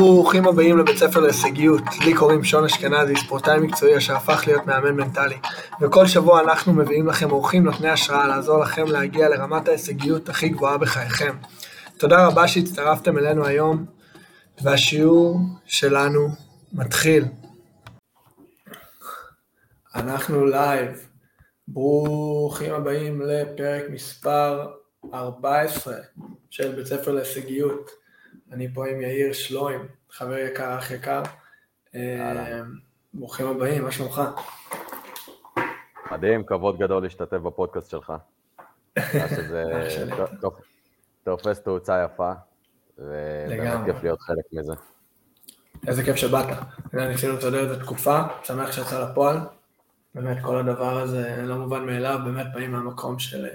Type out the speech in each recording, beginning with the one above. ברוכים הבאים לבית ספר להישגיות. לי קוראים שון אשכנזי, ספורטאי מקצועי שהפך להיות מאמן מנטלי. וכל שבוע אנחנו מביאים לכם אורחים נותני השראה לעזור לכם להגיע לרמת ההישגיות הכי גבוהה בחייכם. תודה רבה שהצטרפתם אלינו היום, והשיעור שלנו מתחיל. אנחנו לייב. ברוכים הבאים לפרק מספר 14 של בית ספר להישגיות. אני פה עם יאיר שלום, חבר יקר, אח יקר. ברוכים הבאים, מה שלומך? מדהים, כבוד גדול להשתתף בפודקאסט שלך. שזה תופס תאוצה יפה, ובאמת כיף להיות חלק מזה. איזה כיף שבאת. ניסינו לסדר את התקופה, שמח שיצא לפועל. באמת כל הדבר הזה לא מובן מאליו, באמת באים מהמקום של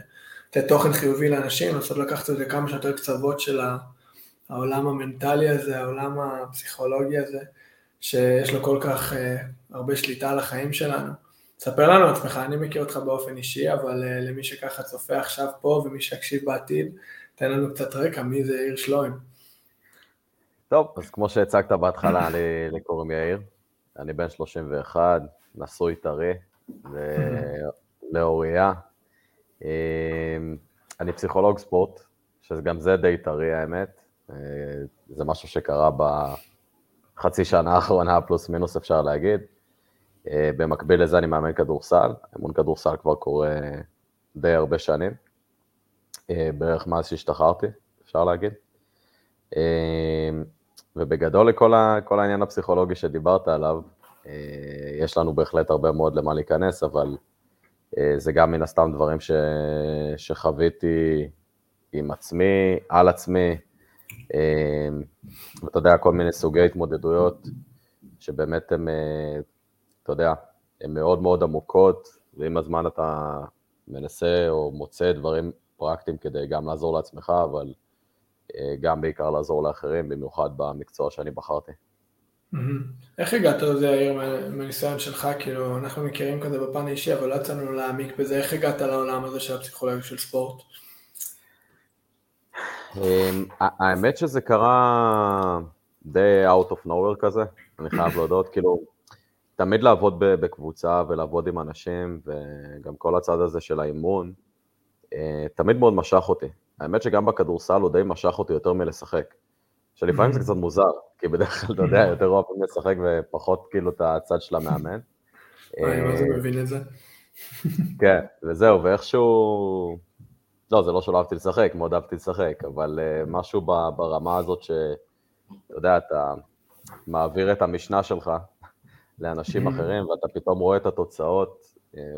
לתת תוכן חיובי לאנשים, לעשות לקחת את זה כמה שיותר קצוות של העולם המנטלי הזה, העולם הפסיכולוגי הזה, שיש לו כל כך הרבה שליטה על החיים שלנו. תספר לנו עצמך, אני מכיר אותך באופן אישי, אבל למי שככה צופה עכשיו פה ומי שיקשיב בעתיד, תן לנו קצת רקע, מי זה יאיר שלום? טוב, אז כמו שהצגת בהתחלה, אני קוראים יאיר, אני בן 31, נשוי תרי, לאוריה, אני פסיכולוג ספורט, שגם זה די תרי האמת, זה משהו שקרה בחצי שנה האחרונה, פלוס מינוס אפשר להגיד. במקביל לזה אני מאמן כדורסל, אמון כדורסל כבר קורה די הרבה שנים, בערך מאז שהשתחררתי, אפשר להגיד. ובגדול לכל העניין הפסיכולוגי שדיברת עליו, יש לנו בהחלט הרבה מאוד למה להיכנס, אבל זה גם מן הסתם דברים שחוויתי עם עצמי, על עצמי, ואתה יודע, כל מיני סוגי התמודדויות שבאמת הם, אתה יודע, הם מאוד מאוד עמוקות, ועם הזמן אתה מנסה או מוצא דברים פרקטיים כדי גם לעזור לעצמך, אבל גם בעיקר לעזור לאחרים, במיוחד במקצוע שאני בחרתי. איך הגעת לזה, יאיר, מהניסיון שלך? כאילו, אנחנו מכירים כזה בפן האישי, אבל לא יצאנו להעמיק בזה. איך הגעת לעולם הזה של הפסיכולוגיה של ספורט? האמת שזה קרה די out of nowhere כזה, אני חייב להודות, כאילו, תמיד לעבוד בקבוצה ולעבוד עם אנשים, וגם כל הצד הזה של האימון, תמיד מאוד משך אותי. האמת שגם בכדורסל הוא די משך אותי יותר מלשחק, שלפעמים זה קצת מוזר, כי בדרך כלל אתה יודע, יותר רוב לשחק ופחות כאילו את הצד של המאמן. אני לא מבין את זה. כן, וזהו, ואיכשהו... לא, זה לא שלא אהבתי לשחק, מאוד אהבתי לשחק, אבל משהו ברמה הזאת שאתה יודע, אתה מעביר את המשנה שלך לאנשים אחרים, ואתה פתאום רואה את התוצאות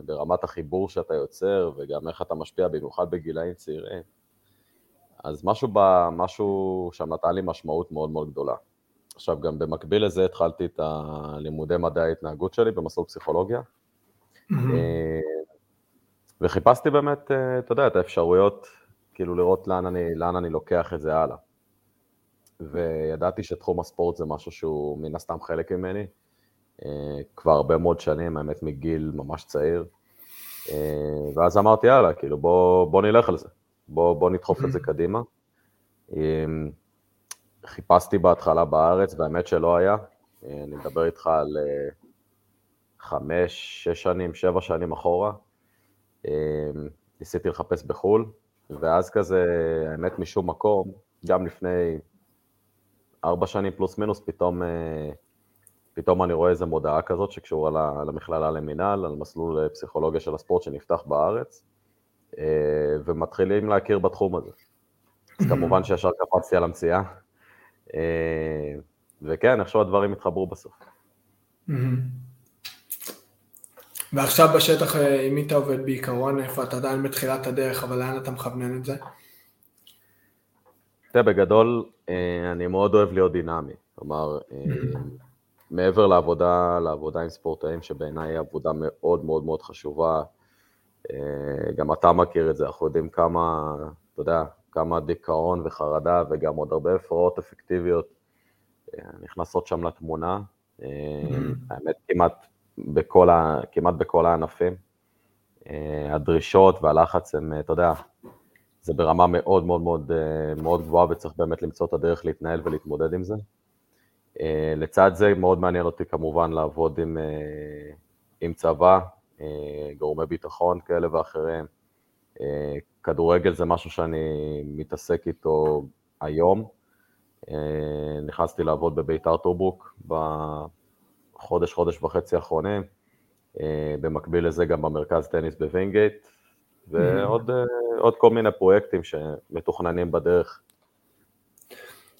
ברמת החיבור שאתה יוצר, וגם איך אתה משפיע, במיוחד בגילאים צעירים. אז משהו שם נתן לי משמעות מאוד מאוד גדולה. עכשיו, גם במקביל לזה התחלתי את הלימודי מדעי ההתנהגות שלי במסלול פסיכולוגיה. וחיפשתי באמת, אתה יודע, את האפשרויות, כאילו לראות לאן אני לוקח את זה הלאה. וידעתי שתחום הספורט זה משהו שהוא מן הסתם חלק ממני, כבר הרבה מאוד שנים, האמת מגיל ממש צעיר. ואז אמרתי, הלאה, כאילו בוא נלך על זה, בוא נדחוף את זה קדימה. חיפשתי בהתחלה בארץ, והאמת שלא היה, אני מדבר איתך על 5, 6 שנים, 7 שנים אחורה, ניסיתי לחפש בחול, ואז כזה, האמת משום מקום, גם לפני 4 שנים פלוס מינוס, פתאום אני רואה איזו מודעה כזאת שקשורה למכללה למינל, על מסלול פסיכולוגיה של הספורט שנפתח בארץ, ומתחילים להכיר בתחום הזה. אז כמובן שישר קפצתי על המציאה, וכן, עכשיו הדברים התחברו בסוף. ועכשיו בשטח, אם אתה עובד בעיקרון, איפה אתה עדיין בתחילת הדרך, אבל לאן אתה מכוונן את זה? בגדול, אני מאוד אוהב להיות דינמי. כלומר, מעבר לעבודה עם ספורטאים, שבעיניי היא עבודה מאוד מאוד מאוד חשובה, גם אתה מכיר את זה, אנחנו יודעים כמה, אתה יודע, כמה דיכאון וחרדה, וגם עוד הרבה הפרעות אפקטיביות נכנסות שם לתמונה. האמת, כמעט בכל הענפים, הדרישות והלחץ הם, אתה יודע, זה ברמה מאוד מאוד מאוד גבוהה, וצריך באמת למצוא את הדרך להתנהל ולהתמודד עם זה. לצד זה מאוד מעניין אותי כמובן לעבוד עם צבא, גורמי ביטחון כאלה ואחרים. כדורגל זה משהו שאני מתעסק איתו היום. נכנסתי לעבוד בביתר טוברוק בחודש וחצי האחרונים, במקביל לזה גם במרכז טניס בווינגייט, ועוד כל מיני פרויקטים שמתוכננים בדרך.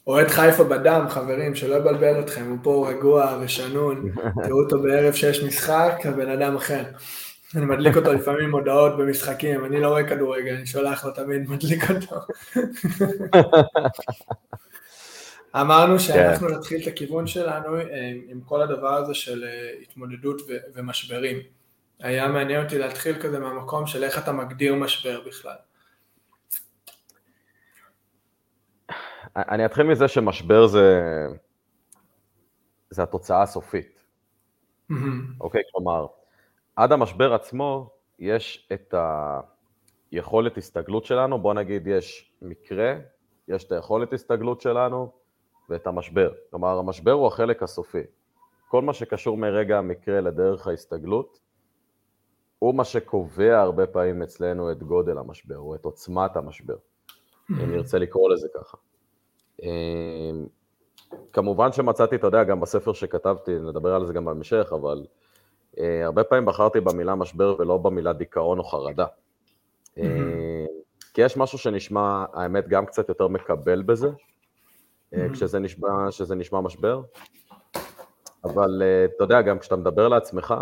אוהד חיפה בדם, חברים, שלא יבלבל אתכם, הוא פה רגוע ושנון, תראו אותו בערב שיש משחק, הבן אדם אחר. אני מדליק אותו לפעמים הודעות במשחקים, אני לא רואה כדורגל, אני שולח לו תמיד, מדליק אותו. אמרנו שאנחנו נתחיל את הכיוון שלנו עם כל הדבר הזה של התמודדות ומשברים. היה מעניין אותי להתחיל כזה מהמקום של איך אתה מגדיר משבר בכלל. אני אתחיל מזה שמשבר זה התוצאה הסופית. אוקיי, כלומר, עד המשבר עצמו יש את היכולת הסתגלות שלנו, בוא נגיד יש מקרה, יש את היכולת הסתגלות שלנו ואת המשבר. כלומר, המשבר הוא החלק הסופי. כל מה שקשור מרגע המקרה לדרך ההסתגלות, הוא מה שקובע הרבה פעמים אצלנו את גודל המשבר, או את עוצמת המשבר, אם נרצה לקרוא לזה ככה. כמובן שמצאתי, אתה יודע, גם בספר שכתבתי, נדבר על זה גם בהמשך, אבל הרבה פעמים בחרתי במילה משבר ולא במילה דיכאון או חרדה. כי יש משהו שנשמע, האמת, גם קצת יותר מקבל בזה, כשזה נשמע משבר. אבל אתה יודע, גם כשאתה מדבר לעצמך,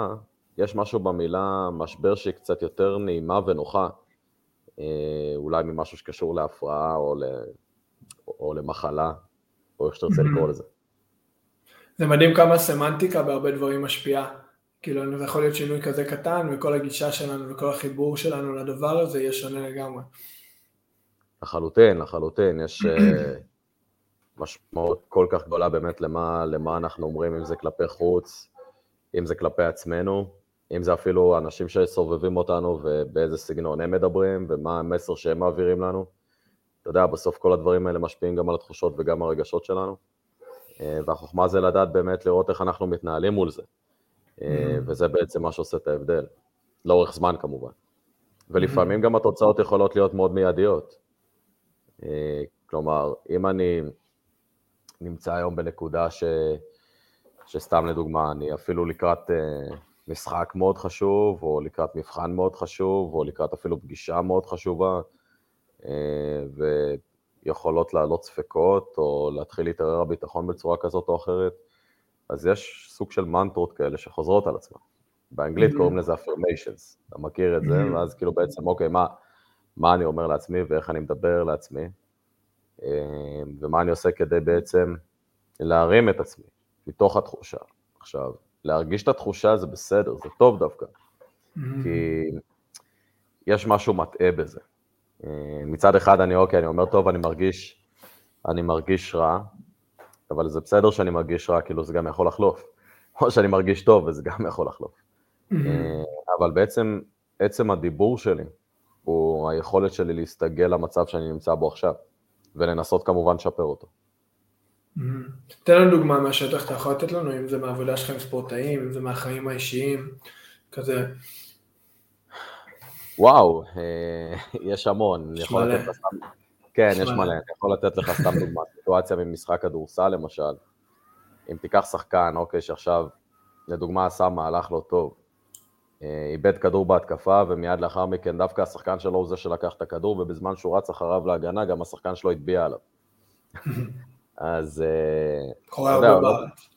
יש משהו במילה משבר שהיא קצת יותר נעימה ונוחה, אולי ממשהו שקשור להפרעה או למחלה, או איך שתרצה לקרוא לזה. זה מדהים כמה סמנטיקה בהרבה דברים משפיעה. כאילו, זה יכול להיות שינוי כזה קטן, וכל הגישה שלנו וכל החיבור שלנו לדבר הזה יהיה שונה לגמרי. לחלוטין, יש משמעות כל כך גדולה באמת למה אנחנו אומרים, אם זה כלפי חוץ, אם זה כלפי עצמנו, אם זה אפילו אנשים שסובבים אותנו ובאיזה סגנון הם מדברים, ומה המסר שהם מעבירים לנו. אתה יודע, בסוף כל הדברים האלה משפיעים גם על התחושות וגם הרגשות שלנו, והחוכמה זה לדעת באמת לראות איך אנחנו מתנהלים מול זה. וזה בעצם מה שעושה את ההבדל, לאורך זמן כמובן. ולפעמים גם התוצאות יכולות להיות מאוד מיידיות. כלומר, אם אני נמצא היום בנקודה שסתם לדוגמה, אני אפילו לקראת משחק מאוד חשוב, או לקראת מבחן מאוד חשוב, או לקראת אפילו פגישה מאוד חשובה, ויכולות לעלות ספקות, או להתחיל להתערער הביטחון בצורה כזאת או אחרת, אז יש סוג של מנטרות כאלה שחוזרות על עצמם. באנגלית קוראים לזה affirmations, אתה מכיר את זה, ואז כאילו בעצם, אוקיי, מה אני אומר לעצמי ואיך אני מדבר לעצמי, ומה אני עושה כדי בעצם להרים את עצמי, מתוך התחושה. עכשיו, להרגיש את התחושה זה בסדר, זה טוב דווקא, כי יש משהו מטעה בזה. מצד אחד אני אומר, טוב, אני מרגיש רע, אבל זה בסדר שאני מרגיש רע, כאילו זה גם יכול לחלוף. או שאני מרגיש טוב, וזה גם יכול לחלוף. אבל בעצם, עצם הדיבור שלי, הוא היכולת שלי להסתגל למצב שאני נמצא בו עכשיו, ולנסות כמובן לשפר אותו. תן לנו דוגמה מהשטח, אתה יכול לתת לנו, אם זה מהעבודה שלכם ספורטאים, אם זה מהחיים האישיים, כזה. וואו, יש המון. יש מלא. כן, יש מלא, אני יכול לתת לך סתם דוגמה, סיטואציה ממשחק כדורסל למשל, אם תיקח שחקן, אוקיי, שעכשיו, לדוגמה עשה מהלך לא טוב, איבד כדור בהתקפה, ומיד לאחר מכן דווקא השחקן שלו הוא זה שלקח את הכדור, ובזמן שהוא רץ אחריו להגנה, גם השחקן שלו התביע עליו. אז... קורה הרבה בארץ.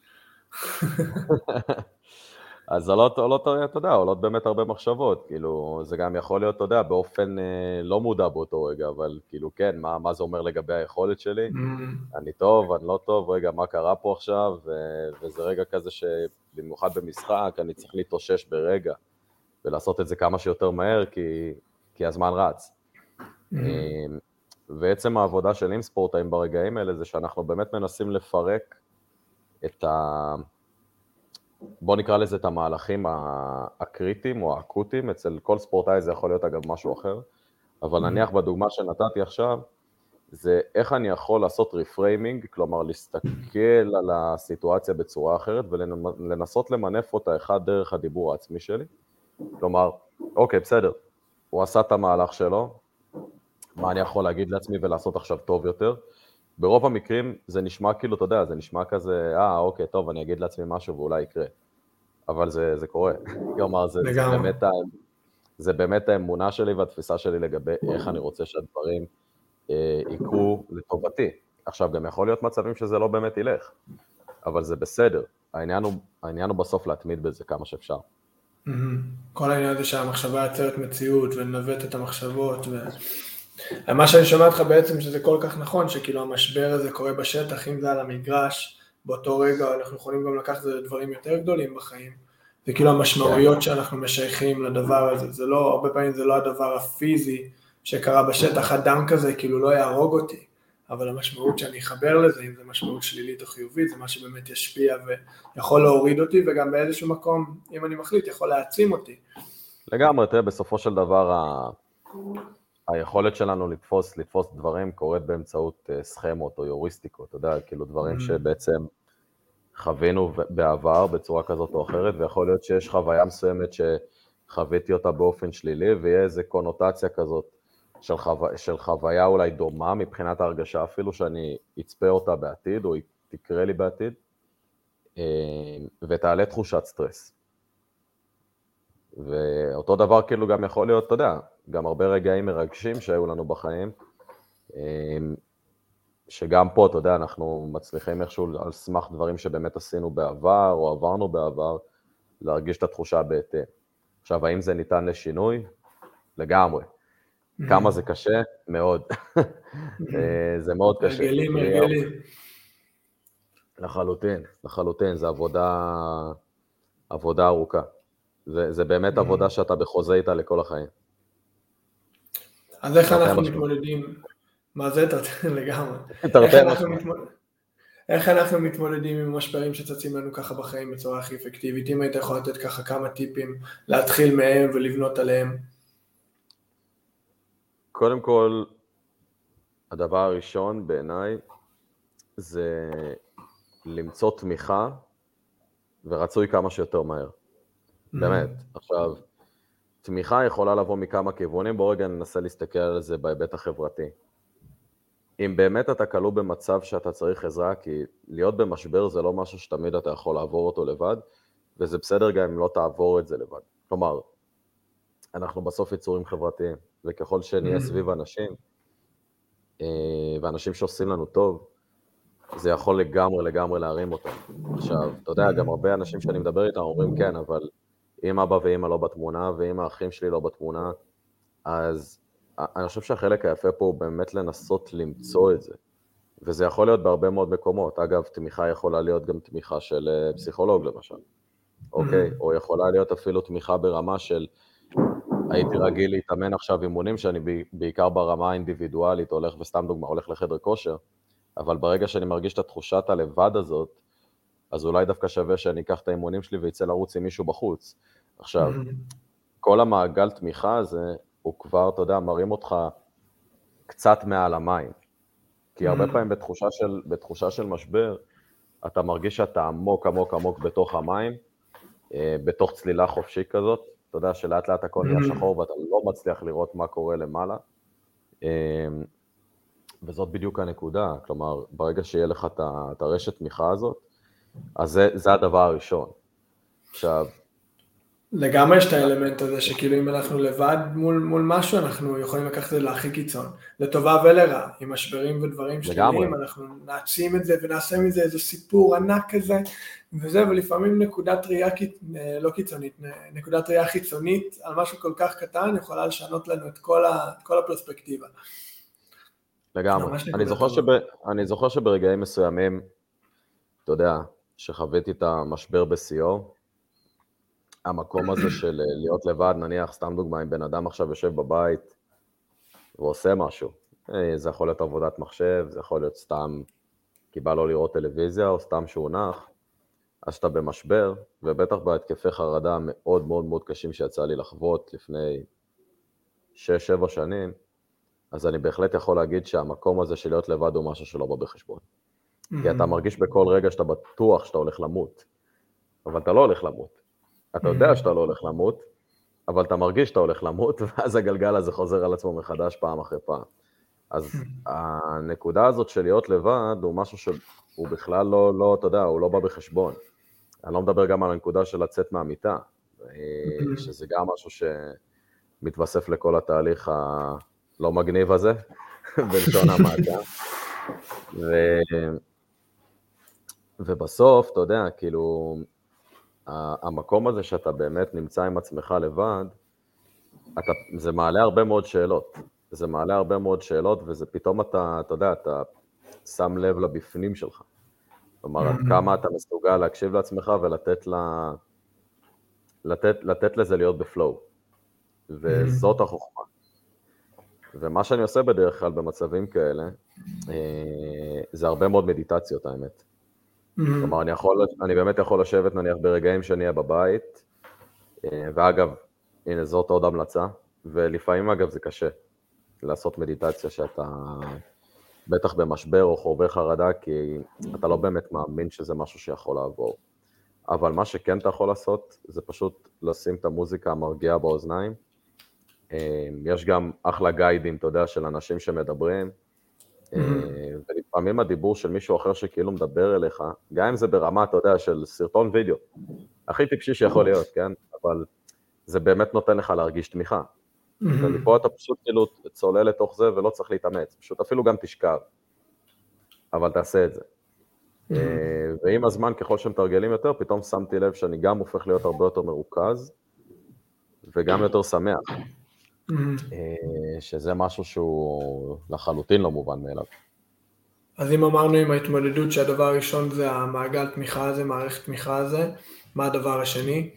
אז עולות באמת הרבה מחשבות, כאילו, זה גם יכול להיות, אתה יודע, באופן לא מודע באותו רגע, אבל כאילו, כן, מה זה אומר לגבי היכולת שלי? אני טוב, אני לא טוב, רגע, מה קרה פה עכשיו? וזה רגע כזה שבמיוחד במשחק, אני צריך להתאושש ברגע, ולעשות את זה כמה שיותר מהר, כי הזמן רץ. ועצם העבודה שלי עם ספורטאים ברגעים האלה, זה שאנחנו באמת מנסים לפרק את בוא נקרא לזה את המהלכים הקריטיים או האקוטיים, אצל כל ספורטאי זה יכול להיות אגב משהו אחר, אבל נניח בדוגמה שנתתי עכשיו, זה איך אני יכול לעשות רפריימינג, כלומר להסתכל על הסיטואציה בצורה אחרת, ולנסות למנף אותה אחד דרך הדיבור העצמי שלי. כלומר, אוקיי, בסדר, הוא עשה את המהלך שלו, מה אני יכול להגיד לעצמי ולעשות עכשיו טוב יותר? ברוב המקרים זה נשמע כאילו, אתה יודע, זה נשמע כזה, אוקיי, טוב, אני אגיד לעצמי משהו ואולי יקרה. אבל זה קורה. כלומר, זה באמת האמונה שלי והתפיסה שלי לגבי איך אני רוצה שהדברים יקרו לטובתי. עכשיו, גם יכול להיות מצבים שזה לא באמת ילך, אבל זה בסדר. העניין הוא בסוף להתמיד בזה כמה שאפשר. כל העניין הזה שהמחשבה יוצרת מציאות ולנווט את המחשבות. מה שאני שומע אותך בעצם שזה כל כך נכון, שכאילו המשבר הזה קורה בשטח, אם זה על המגרש, באותו רגע אנחנו יכולים גם לקחת דברים יותר גדולים בחיים. זה כאילו המשמעויות שאנחנו משייכים לדבר הזה. זה לא, הרבה פעמים זה לא הדבר הפיזי שקרה בשטח, אדם כזה כאילו לא יהרוג אותי, אבל המשמעות שאני אחבר לזה, אם זה משמעות שלילית או חיובית, זה מה שבאמת ישפיע ויכול להוריד אותי, וגם באיזשהו מקום, אם אני מחליט, יכול להעצים אותי. לגמרי, תראה, בסופו של דבר, היכולת שלנו לתפוס דברים קורית באמצעות סכמות או יוריסטיקות, אתה יודע, כאילו דברים שבעצם חווינו בעבר בצורה כזאת או אחרת, ויכול להיות שיש חוויה מסוימת שחוויתי אותה באופן שלילי, ויהיה איזו קונוטציה כזאת של חוויה אולי דומה מבחינת ההרגשה אפילו שאני אצפה אותה בעתיד, או היא תקרה לי בעתיד, ותעלה תחושת סטרס. ואותו דבר כאילו גם יכול להיות, אתה יודע, גם הרבה רגעים מרגשים שהיו לנו בחיים, שגם פה, אתה יודע, אנחנו מצליחים איכשהו על סמך דברים שבאמת עשינו בעבר, או עברנו בעבר, להרגיש את התחושה בהתאם. עכשיו, האם זה ניתן לשינוי? לגמרי. כמה זה קשה? מאוד. זה מאוד קשה. רגלים. לחלוטין, זה עבודה ארוכה. זה באמת עבודה שאתה בחוזה איתה לכל החיים. אז איך אנחנו מתמודדים? מה זה לגמרי? איך אנחנו מתמודדים עם משברים שצצים לנו ככה בחיים בצורה הכי אפקטיבית? אם היית יכול לתת ככה כמה טיפים להתחיל מהם ולבנות עליהם? קודם כל, הדבר הראשון בעיניי זה למצוא תמיכה ורצוי כמה שיותר מהר. באמת. עכשיו, תמיכה יכולה לבוא מכמה כיוונים, בואו רגע ננסה להסתכל על זה בהיבט החברתי. אם באמת אתה כלוא במצב שאתה צריך עזרה, כי להיות במשבר זה לא משהו שתמיד אתה יכול לעבור אותו לבד, וזה בסדר גם אם לא תעבור את זה לבד. כלומר, אנחנו בסוף יצורים חברתיים, וככל שנהיה סביב אנשים, ואנשים שעושים לנו טוב, זה יכול לגמרי להרים אותם. עכשיו, אתה יודע, גם הרבה אנשים שאני מדבר איתם אומרים כן, אבל אם אבא ואמא לא בתמונה, ואם האחים שלי לא בתמונה, אז אני חושב שהחלק היפה פה הוא באמת לנסות למצוא את זה. וזה יכול להיות בהרבה מאוד מקומות. אגב, תמיכה יכולה להיות גם תמיכה של פסיכולוג למשל. אוקיי? או יכולה להיות אפילו תמיכה ברמה של הייתי רגיל להתאמן עכשיו אימונים, שאני בעיקר ברמה האינדיבידואלית הולך, וסתם דוגמה, הולך לחדר כושר, אבל ברגע שאני מרגיש את התחושת הלבד הזאת, אז אולי דווקא שווה שאני אקח את האימונים שלי ויצא לרוץ עם מישהו בחוץ. עכשיו, כל המעגל תמיכה הזה, הוא כבר, אתה יודע, מרים אותך קצת מעל המים. כי הרבה פעמים בתחושה של משבר, אתה מרגיש שאתה עמוק בתוך המים, בתוך צלילה חופשית כזאת, אתה יודע שלאט לאט הכל נהיה שחור ואתה לא מצליח לראות מה קורה למעלה, וזאת בדיוק הנקודה, כלומר, ברגע שיהיה לך את הרשת תמיכה הזאת, אז זה הדבר הראשון. עכשיו, לגמרי יש את האלמנט הזה שכאילו אם אנחנו לבד מול משהו, אנחנו יכולים לקחת את זה להכי קיצון, לטובה ולרע, עם משברים ודברים שליליים, אנחנו נעצים את זה ונעשה מזה איזה סיפור ענק כזה, ולפעמים נקודת ראייה לא קיצונית, נקודת ראייה חיצונית על משהו כל כך קטן יכולה לשנות לנו את כל הפרספקטיבה. לגמרי, אני זוכר שברגעים מסוימים, אתה יודע, שחוויתי את המשבר בסיור, המקום הזה של להיות לבד, נניח, סתם דוגמה, אם בן אדם עכשיו יושב בבית ועושה משהו, זה יכול להיות עבודת מחשב, זה יכול להיות סתם כי בא לו לראות טלוויזיה, או סתם שהוא נח, אז אתה במשבר, ובטח בהתקפי חרדה מאוד מאוד קשים שיצא לי לחוות לפני 6-7 שנים, אז אני בהחלט יכול להגיד שהמקום הזה של להיות לבד הוא משהו שלא בא בחשבון. כי אתה מרגיש בכל רגע שאתה בטוח שאתה הולך למות, אבל אתה לא הולך למות. אתה יודע שאתה לא הולך למות, אבל אתה מרגיש שאתה הולך למות, ואז הגלגל הזה חוזר על עצמו מחדש פעם אחרי פעם. אז הנקודה הזאת של להיות לבד הוא משהו שהוא בכלל לא, אתה יודע, הוא לא בא בחשבון. אני לא מדבר גם על הנקודה של לצאת מהמיטה, שזה גם משהו שמתווסף לכל התהליך הלא מגניב הזה, בלשון המעטה. ובסוף, אתה יודע, כאילו, המקום הזה שאתה באמת נמצא עם עצמך לבד, זה מעלה הרבה מאוד שאלות. זה מעלה הרבה מאוד שאלות, וזה פתאום אתה יודע, אתה שם לב לבפנים שלך. זאת אומרת, כמה אתה מסוגל להקשיב לעצמך ולתת לזה להיות בפלואו. וזאת החוכמה. ומה שאני עושה בדרך כלל במצבים כאלה, זה הרבה מאוד מדיטציות, האמת. כלומר, אני באמת יכול לשבת, נניח, ברגעים שאני אהיה בבית, ואגב, הנה, זאת עוד המלצה, ולפעמים, אגב, זה קשה לעשות מדיטציה שאתה בטח במשבר או חווה חרדה, כי אתה לא באמת מאמין שזה משהו שיכול לעבור. אבל מה שכן אתה יכול לעשות, זה פשוט לשים את המוזיקה המרגיעה באוזניים. יש גם אחלה גיידים, אתה יודע, של אנשים שמדברים, ולפעמים הדיבור של מישהו אחר שכאילו מדבר אליך, גם אם זה ברמה, אתה יודע, של סרטון וידאו, הכי טיפשי שיכול להיות, כן? אבל זה באמת נותן לך להרגיש תמיכה. ומפה אתה פשוט כאילו צולל לתוך זה ולא צריך להתאמץ, פשוט אפילו גם תשכב, אבל תעשה את זה. ועם הזמן, ככל שמתרגלים יותר, פתאום שמתי לב שאני גם הופך להיות הרבה יותר מרוכז, וגם יותר שמח. שזה משהו שהוא לחלוטין לא מובן מאליו. אז אם אמרנו עם ההתמודדות שהדבר הראשון זה המעגל תמיכה הזה, מערכת תמיכה הזה, מה הדבר השני?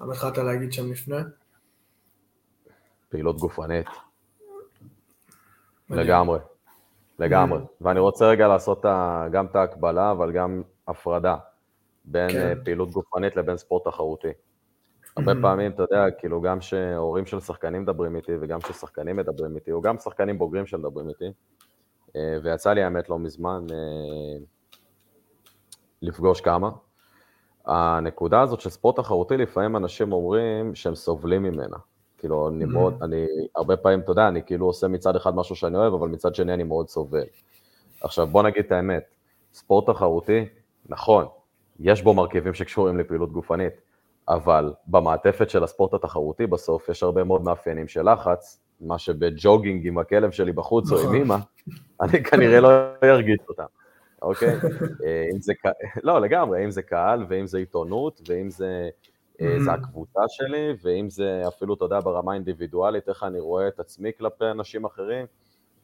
מה התחלת להגיד שם לפני? פעילות גופנית. לגמרי. לגמרי. ואני רוצה רגע לעשות גם את ההקבלה, אבל גם הפרדה בין פעילות גופנית לבין ספורט תחרותי. הרבה פעמים, אתה יודע, כאילו גם שהורים של שחקנים מדברים איתי, וגם ששחקנים מדברים איתי, או גם שחקנים בוגרים שמדברים איתי, ויצא לי האמת לא מזמן לפגוש כמה. הנקודה הזאת של ספורט תחרותי, לפעמים אנשים אומרים שהם סובלים ממנה. כאילו, אני מאוד, אני, הרבה פעמים, אתה יודע, אני כאילו עושה מצד אחד משהו שאני אוהב, אבל מצד שני אני מאוד סובל. עכשיו, בוא נגיד את האמת, ספורט תחרותי, נכון, יש בו מרכיבים שקשורים לפעילות גופנית, אבל במעטפת של הספורט התחרותי בסוף יש הרבה מאוד מאפיינים של לחץ, מה שבג'וגינג עם הכלב שלי בחוץ או עם אימא, אני כנראה לא ארגיש אותם, אוקיי? לא, לגמרי, אם זה קהל ואם זה עיתונות ואם זה הקבוצה שלי ואם זה אפילו, אתה יודע, ברמה אינדיבידואלית, איך אני רואה את עצמי כלפי אנשים אחרים,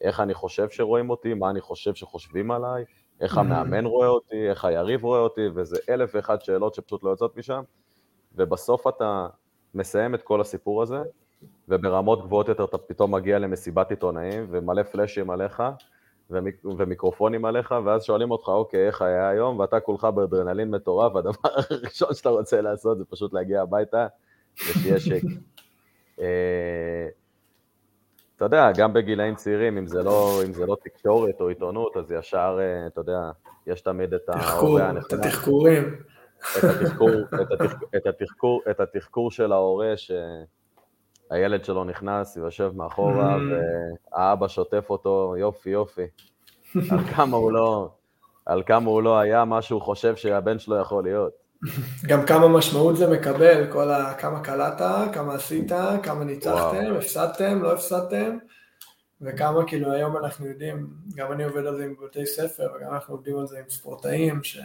איך אני חושב שרואים אותי, מה אני חושב שחושבים עליי, איך המאמן רואה אותי, איך היריב רואה אותי, וזה 1,001 שאלות שפשוט לא יוצאות משם. ובסוף אתה מסיים את כל הסיפור הזה, וברמות גבוהות יותר אתה פתאום מגיע למסיבת עיתונאים, ומלא פלאשים עליך, ומיקרופונים עליך, ואז שואלים אותך, אוקיי, איך היה היום? ואתה כולך באדרנלין מטורף, והדבר הראשון שאתה רוצה לעשות, זה פשוט להגיע הביתה, ושיהיה שקט. אתה יודע, גם בגילאים צעירים, אם זה לא תקשורת או עיתונות, אז ישר, אתה יודע, יש תמיד את ההורה הנכונה. את התחקורים. את התחקור של ההורה שהילד שלו נכנס, יושב מאחורה והאבא שוטף אותו יופי יופי, על כמה הוא לא היה מה שהוא חושב שהבן שלו יכול להיות. גם כמה משמעות זה מקבל, כמה קלעת, כמה עשית, כמה ניצחתם, הפסדתם, לא הפסדתם, וכמה כאילו היום אנחנו יודעים, גם אני עובד על זה עם בתי ספר, וגם אנחנו עובדים על זה עם ספורטאים ש...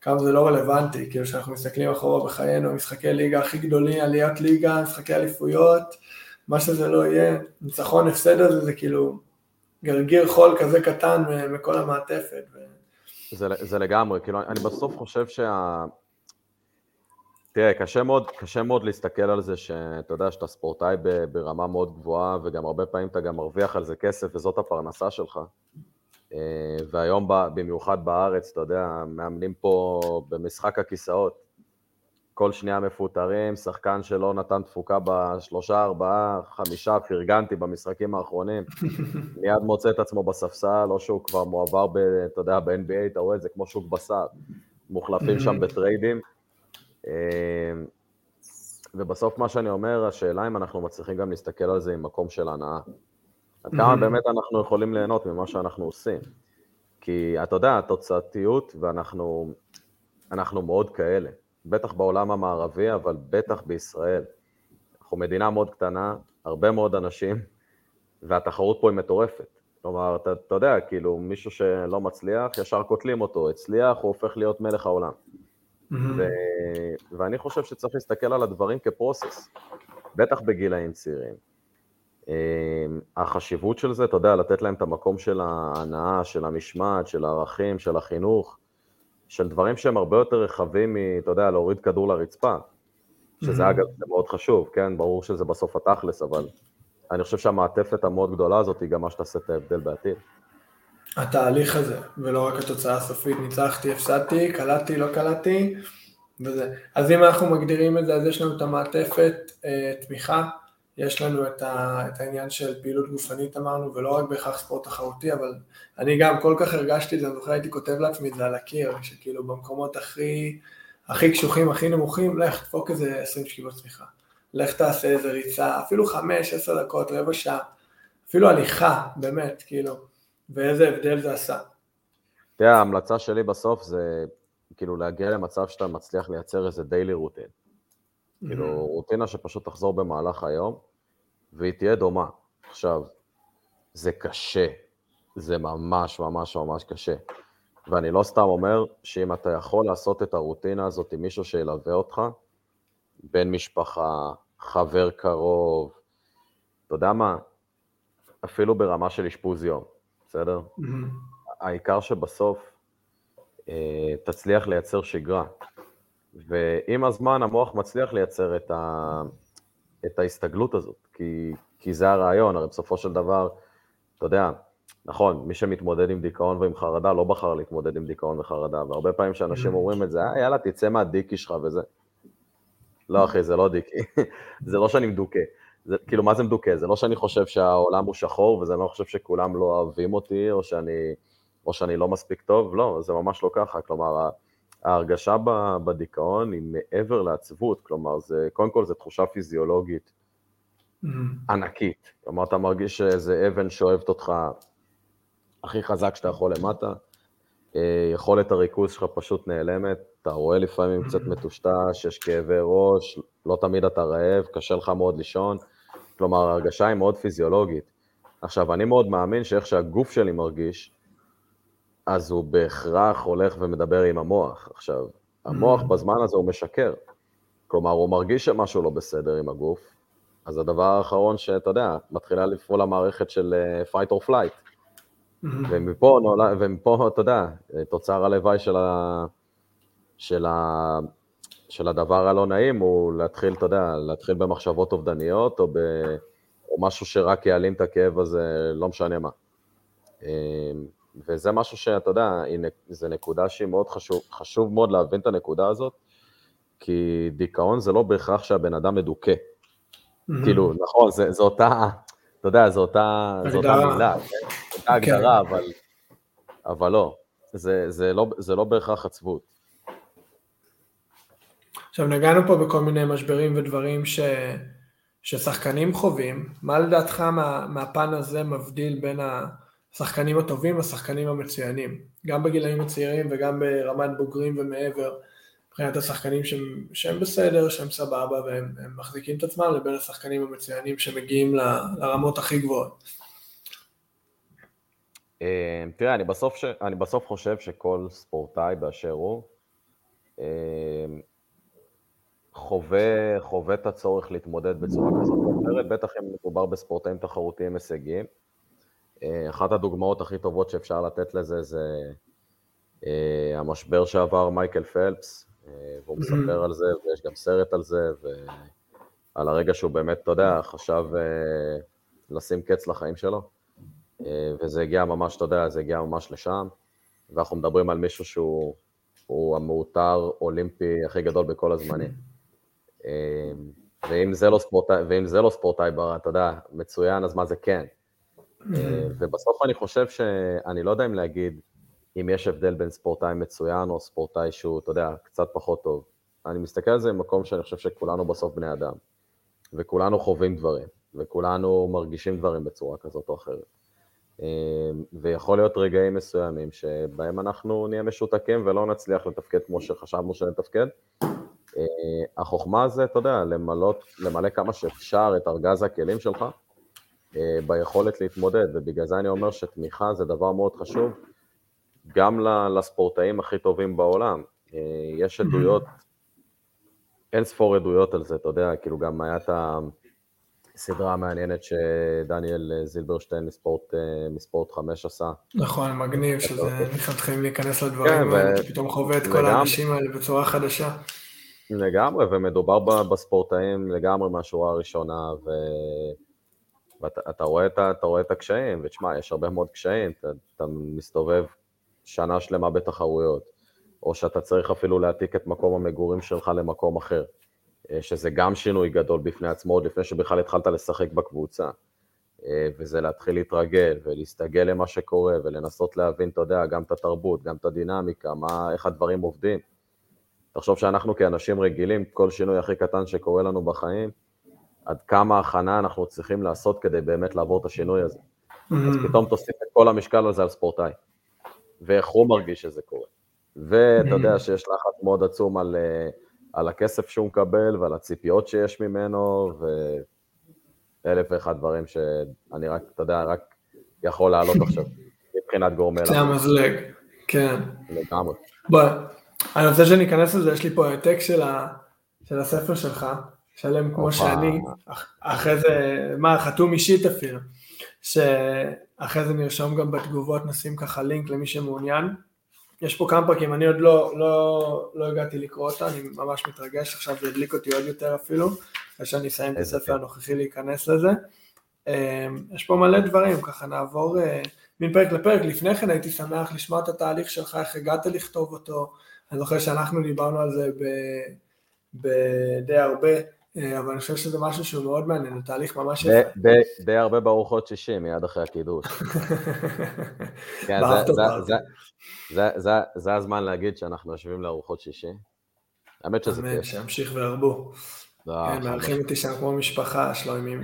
כמה זה לא רלוונטי, כאילו שאנחנו מסתכלים אחורה בחיינו, משחקי ליגה הכי גדולים, עליית ליגה, משחקי אליפויות, מה שזה לא יהיה, ניצחון הפסד הזה, זה כאילו גרגיר חול כזה קטן מכל המעטפת. זה לגמרי, כאילו אני בסוף חושב תראה, קשה מאוד להסתכל על זה שאתה יודע שאתה ספורטאי ברמה מאוד גבוהה, וגם הרבה פעמים אתה גם מרוויח על זה כסף, וזאת הפרנסה שלך. והיום במיוחד בארץ, אתה יודע, מאמנים פה במשחק הכיסאות, כל שנייה מפוטרים, שחקן שלא נתן תפוקה בשלושה, ארבעה, חמישה, פרגנתי במשחקים האחרונים, מיד מוצא את עצמו בספסל, או שהוא כבר מועבר, אתה יודע, ב-NBA, אתה רואה, זה כמו שוק בסד, מוחלפים שם בטריידים, ובסוף מה שאני אומר, השאלה אם אנחנו מצליחים גם להסתכל על זה עם מקום של הנאה, עד כמה באמת אנחנו יכולים ליהנות ממה שאנחנו עושים, כי אתה יודע, התוצאתיות, ואנחנו מאוד כאלה, בטח בעולם המערבי, אבל בטח בישראל. אנחנו מדינה מאוד קטנה, הרבה מאוד אנשים, והתחרות פה היא מטורפת. כלומר, אתה יודע, כאילו, מישהו שלא מצליח, ישר קוטלים אותו, הצליח, הוא הופך להיות מלך העולם. ואני חושב שצריך להסתכל על הדברים כפרוסס, בטח בגילאים צעירים. החשיבות של זה, אתה יודע, לתת להם את המקום של ההנאה, של המשמעת, של הערכים, של החינוך, של דברים שהם הרבה יותר רחבים, אתה יודע, להוריד כדור לרצפה, שזה אגב, זה מאוד חשוב, כן, ברור שזה בסוף התכלס, אבל אני חושב שהמעטפת המאוד גדולה הזאת היא גם מה שתעשה את ההבדל בעתיד. התהליך הזה, ולא רק התוצאה הסופית, ניצחתי, הפסדתי, קלעתי, לא קלעתי, וזה. אז אם אנחנו מגדירים את זה, אז יש לנו את המעטפת, תמיכה, יש לנו את העניין של פעילות גופנית, אמרנו, ולא רק בהכרח ספורט תחרותי, אבל אני גם כל כך הרגשתי את זה, אני זוכר, הייתי כותב לעצמי את זה על הקיר, שכאילו במקומות הכי קשוחים, הכי נמוכים, לך תפוק איזה 20 שקילות צמיחה, לך תעשה איזה ריצה, אפילו 5-10 דקות, רבע שעה, אפילו הליכה, באמת, כאילו, ואיזה הבדל זה עשה. תראה, ההמלצה שלי בסוף זה, כאילו, להגיע למצב שאתה מצליח לייצר איזה דיילי רוטין. כאילו, רוטינה שפשוט תחזור במהלך היום, והיא תהיה דומה. עכשיו, זה קשה, זה ממש ממש ממש קשה, ואני לא סתם אומר שאם אתה יכול לעשות את הרוטינה הזאת עם מישהו שילווה אותך, בן משפחה, חבר קרוב, אתה יודע מה, אפילו ברמה של אשפוז יום, בסדר? העיקר שבסוף תצליח לייצר שגרה, ועם הזמן המוח מצליח לייצר את ההסתגלות הזאת, כי זה הרעיון, הרי בסופו של דבר, אתה יודע, נכון, מי שמתמודד עם דיכאון ועם חרדה, לא בחר להתמודד עם דיכאון וחרדה, והרבה פעמים שאנשים אומרים את זה, יאללה, תצא מהדיקי שלך וזה. לא אחי, זה לא דיקי, זה לא שאני מדוכה, כאילו מה זה מדוכה? זה לא שאני חושב שהעולם הוא שחור, וזה לא חושב שכולם לא אוהבים אותי, או שאני לא מספיק טוב, לא, זה ממש לא ככה, כלומר, ההרגשה בדיכאון היא מעבר לעצבות, כלומר, קודם כל, זו תחושה פיזיולוגית ענקית. כלומר, אתה מרגיש שזה אבן שאוהבת אותך הכי חזק שאתה יכול למטה, יכולת הריכוז שלך פשוט נעלמת, אתה רואה לפעמים קצת מטושטש, יש כאבי ראש, לא תמיד אתה רעב, קשה לך מאוד לישון, כלומר, ההרגשה היא מאוד פיזיולוגית. עכשיו, אני מאוד מאמין שאיך שהגוף שלי מרגיש, אז הוא בהכרח הולך ומדבר עם המוח. עכשיו, המוח בזמן הזה הוא משקר. כלומר, הוא מרגיש שמשהו לא בסדר עם הגוף, אז הדבר האחרון שאתה יודע, מתחילה לפעול המערכת של fight or flight. ומפה, אתה יודע, תוצר הלוואי של הדבר הלא נעים, הוא להתחיל, אתה יודע, להתחיל במחשבות אובדניות, או משהו שרק יעלים את הכאב הזה, לא משנה מה. וזה משהו שאתה יודע, זה נקודה שהיא מאוד חשוב, חשוב מאוד להבין את הנקודה הזאת, כי דיכאון זה לא בהכרח שהבן אדם מדוכה. כאילו, נכון, זה אותה, אתה יודע, זה אותה מילה, זה אותה הגדרה, אבל לא, זה לא בהכרח עצבות. עכשיו, נגענו פה בכל מיני משברים ודברים ששחקנים חווים, מה לדעתך מהפן הזה מבדיל בין השחקנים הטובים והשחקנים המצוינים, גם בגילאים הצעירים וגם ברמת בוגרים ומעבר, מבחינת השחקנים שהם בסדר, שהם סבבה והם מחזיקים את עצמם, לבין השחקנים המצוינים שמגיעים לרמות הכי גבוהות. תראה, אני בסוף חושב שכל ספורטאי באשר הוא, חווה את הצורך להתמודד בצורה כזאת אחרת, בטח אם מדובר בספורטאים תחרותיים הישגיים, אחת הדוגמאות הכי טובות שאפשר לתת לזה זה המשבר שעבר מייקל פלפס, והוא מספר על זה, ויש גם סרט על זה, ועל הרגע שהוא באמת, אתה יודע, חשב לשים קץ לחיים שלו, וזה הגיע ממש, אתה יודע, זה הגיע ממש לשם, ואנחנו מדברים על מישהו שהוא הוא המאותר אולימפי הכי גדול בכל הזמנים. ואם זה לא ספורטאי, אתה יודע, מצוין, אז מה זה כן? ובסוף אני חושב שאני לא יודע אם להגיד אם יש הבדל בין ספורטאי מצוין או ספורטאי שהוא, אתה יודע, קצת פחות טוב. אני מסתכל על זה במקום שאני חושב שכולנו בסוף בני אדם, וכולנו חווים דברים, וכולנו מרגישים דברים בצורה כזאת או אחרת. ויכול להיות רגעים מסוימים שבהם אנחנו נהיה משותקים ולא נצליח לתפקד כמו שחשבנו שנתפקד. החוכמה זה, אתה יודע, למלא כמה שאפשר את ארגז הכלים שלך, ביכולת להתמודד, ובגלל זה אני אומר שתמיכה זה דבר מאוד חשוב, גם לספורטאים הכי טובים בעולם. יש עדויות, אין ספור עדויות על זה, אתה יודע, כאילו גם היה את הסדרה המעניינת שדניאל זילברשטיין מספורט 5 עשה. נכון, מגניב, שזה מתחילים להיכנס לדברים, ופתאום חווה את כל האנשים האלה בצורה חדשה. לגמרי, ומדובר בספורטאים לגמרי מהשורה הראשונה, ואתה רואה את הקשיים, ותשמע, יש הרבה מאוד קשיים, אתה מסתובב שנה שלמה בתחרויות, או שאתה צריך אפילו להעתיק את מקום המגורים שלך למקום אחר, שזה גם שינוי גדול בפני עצמו, עוד לפני שבכלל התחלת לשחק בקבוצה, וזה להתחיל להתרגל, ולהסתגל למה שקורה, ולנסות להבין, אתה יודע, גם את התרבות, גם את הדינמיקה, איך הדברים עובדים. תחשוב שאנחנו כאנשים רגילים, כל שינוי הכי קטן שקורה לנו בחיים, עד כמה הכנה אנחנו צריכים לעשות כדי באמת לעבור את השינוי הזה. אז פתאום תוסיף את כל המשקל הזה על ספורטאי, ואיך הוא מרגיש שזה קורה. ואתה יודע שיש לחץ מאוד עצום על הכסף שהוא מקבל, ועל הציפיות שיש ממנו, ואלף ואחד דברים שאני רק, אתה יודע, רק יכול לעלות עכשיו, מבחינת גורמי לנו. זה המזלג, כן. לגמרי. אני רוצה שניכנס לזה, יש לי פה העתק של הספר שלך, שלם כמו שאני, אחרי זה, חתום אישית אפילו, שאחרי זה נרשום גם בתגובות, נשים ככה לינק למי שמעוניין. יש פה כמה פרקים, אני עוד לא הגעתי לקרוא אותה, אני ממש מתרגש, עכשיו זה הדליק אותי עוד יותר אפילו, כשאני אסיים את הספר הנוכחי להיכנס לזה. יש פה מלא דברים, ככה נעבור מן פרק לפרק. לפני כן הייתי שמח לשמוע את התהליך שלך, איך הגעת לכתוב אותו, אני זוכר שאנחנו דיברנו על זה די הרבה, אבל אני חושב שזה משהו שהוא מאוד מעניין, התהליך ממש יפה. די הרבה בארוחות 60 מיד אחרי הקידוש. זה הזמן להגיד שאנחנו יושבים לארוחות 60. האמת שזה כיף. שימשיך והרבו. מארחים אותי שם כמו משפחה, שלוימים.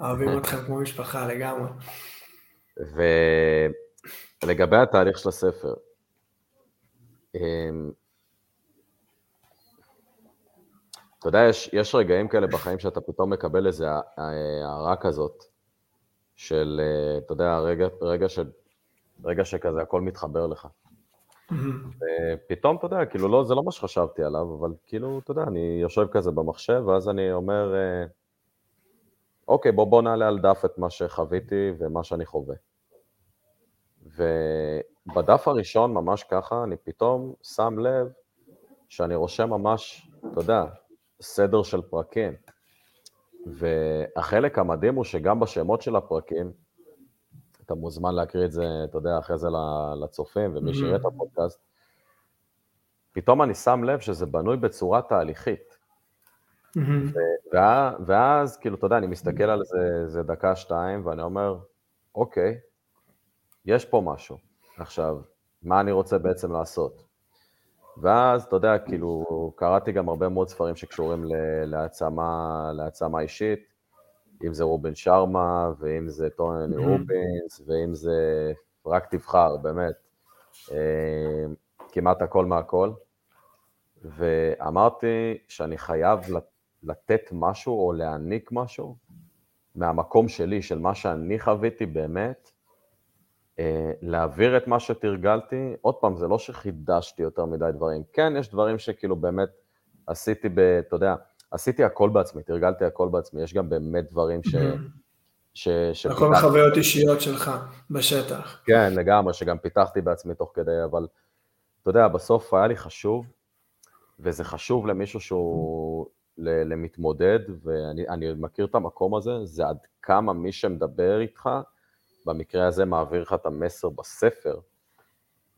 אוהבים אתכם כמו משפחה לגמרי. ולגבי התהליך של הספר, אתה יודע, יש רגעים כאלה בחיים שאתה פתאום מקבל איזו הערה כזאת, של, אתה יודע, רגע שכזה הכל מתחבר לך. פתאום, אתה יודע, כאילו לא, זה לא מה שחשבתי עליו, אבל כאילו, אתה יודע, אני יושב כזה במחשב, ואז אני אומר, אוקיי, בוא נעלה על דף את מה שחוויתי ומה שאני חווה. ובדף הראשון, ממש ככה, אני פתאום שם לב שאני רושם ממש, אתה יודע, סדר של פרקים. והחלק המדהים הוא שגם בשמות של הפרקים, אתה מוזמן להקריא את זה, אתה יודע, אחרי זה לצופים ומי שיראה את הפודקאסט, פתאום אני שם לב שזה בנוי בצורה תהליכית. ואז, כאילו, אתה יודע, אני מסתכל על זה דקה, שתיים, ואני אומר, אוקיי, יש פה משהו. עכשיו, מה אני רוצה בעצם לעשות? ואז, אתה יודע, כאילו, קראתי גם הרבה מאוד ספרים שקשורים להעצמה אישית, אם זה רובין שרמה, ואם זה טוני רובינס, ואם זה רק תבחר, באמת, כמעט הכל מהכל. ואמרתי שאני חייב לתת משהו או להעניק משהו מהמקום שלי, של מה שאני חוויתי באמת, להעביר את מה שתרגלתי. עוד פעם, זה לא שחידשתי יותר מדי דברים. כן, יש דברים שכאילו באמת עשיתי, אתה יודע, עשיתי הכל בעצמי, תרגלתי הכל בעצמי. יש גם באמת דברים הכל חוויות אישיות שלך בשטח. כן, לגמרי, שגם פיתחתי בעצמי תוך כדי, אבל אתה יודע, בסוף היה לי חשוב, וזה חשוב למישהו שהוא למתמודד, ואני מכיר את המקום הזה, זה עד כמה מי שמדבר איתך, במקרה הזה מעביר לך את המסר בספר,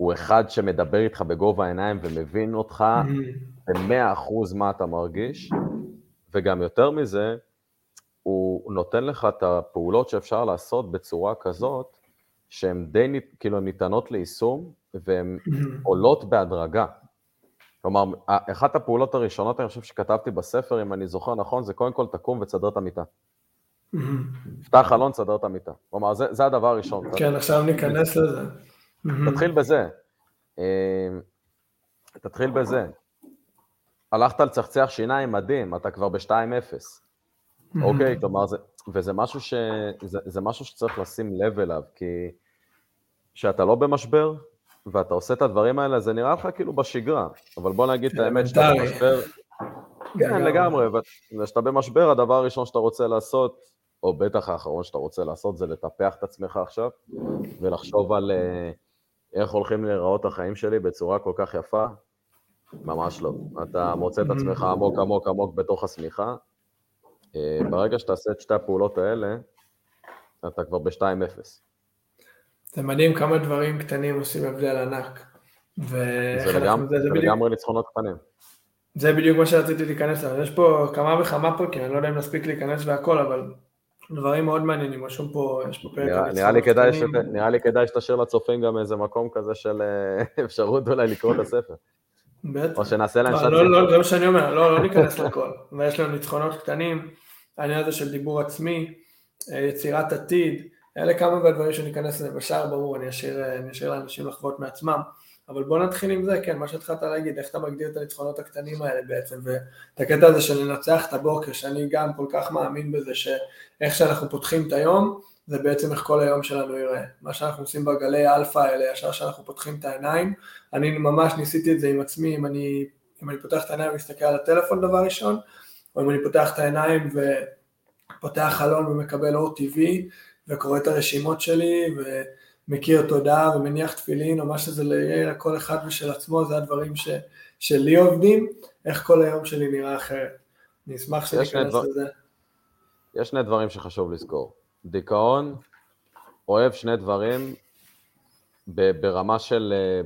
הוא אחד שמדבר איתך בגובה העיניים ומבין אותך ב-100% מה אתה מרגיש, וגם יותר מזה, הוא נותן לך את הפעולות שאפשר לעשות בצורה כזאת, שהן די כאילו ניתנות ליישום, והן עולות בהדרגה. כלומר, אחת הפעולות הראשונות, אני חושב שכתבתי בספר, אם אני זוכר נכון, זה קודם כל תקום ותסדר את המיטה. פתח חלון, תסדר את המיטה. כלומר, זה הדבר הראשון. כן, עכשיו ניכנס לזה. תתחיל בזה. תתחיל בזה. הלכת לצחצח שיניים מדהים, אתה כבר ב-2-0. אוקיי, כלומר, וזה משהו שצריך לשים לב אליו, כי שאתה לא במשבר, ואתה עושה את הדברים האלה, זה נראה לך כאילו בשגרה, אבל בוא נגיד את האמת שאתה במשבר, כן לגמרי, ושאתה במשבר, הדבר הראשון שאתה רוצה לעשות, או בטח האחרון שאתה רוצה לעשות, זה לטפח את עצמך עכשיו, ולחשוב על איך הולכים להיראות החיים שלי בצורה כל כך יפה, ממש לא. אתה מוצא את עצמך עמוק עמוק עמוק בתוך השמיכה, ברגע שתעשה את שתי הפעולות האלה, אתה כבר ב-2-0. זה מדהים כמה דברים קטנים עושים הבדל ענק. זה לגמרי ניצחונות קטנים. זה בדיוק מה שרציתי להיכנס אליו. יש פה כמה וכמה פרקים, אני לא יודע אם נספיק להיכנס והכל, אבל דברים מאוד מעניינים, משום פה, יש פה פרק על ניצחונות קטנים. נראה לי כדאי שתשאיר לצופים גם איזה מקום כזה של אפשרות אולי לקרוא את הספר. בטח. או שנעשה להם שתיים. לא, זה מה שאני אומר, לא ניכנס לכל. ויש לנו ניצחונות קטנים, העניין הזה של דיבור עצמי, יצירת עתיד, אלה כמה והדברים שניכנס לזה בשער ברור, אני אשאיר לאנשים לחוות מעצמם, אבל בואו נתחיל עם זה, כן, מה שהתחלת להגיד, איך אתה מגדיר את הניצחונות הקטנים האלה בעצם, ואת הקטע הזה של לנצח את הבוקר, שאני גם כל כך מאמין בזה, שאיך שאנחנו פותחים את היום, זה בעצם איך כל היום שלנו יראה. מה שאנחנו עושים בגלי אלפא האלה, ישר שאנחנו פותחים את העיניים, אני ממש ניסיתי את זה עם עצמי, אם אני פותח את העיניים ומסתכל על הטלפון דבר ראשון, או אם אני פותח את העיניים ופותח חלון ומקבל אור טבעי, וקורא את הרשימות שלי, ומכיר תודה, ומניח תפילין, או מה שזה יהיה לכל אחד ושל עצמו, זה הדברים שלי עובדים, איך כל היום שלי נראה אחרת. אני אשמח שניכנס לזה. יש שני דברים שחשוב לזכור. דיכאון אוהב שני דברים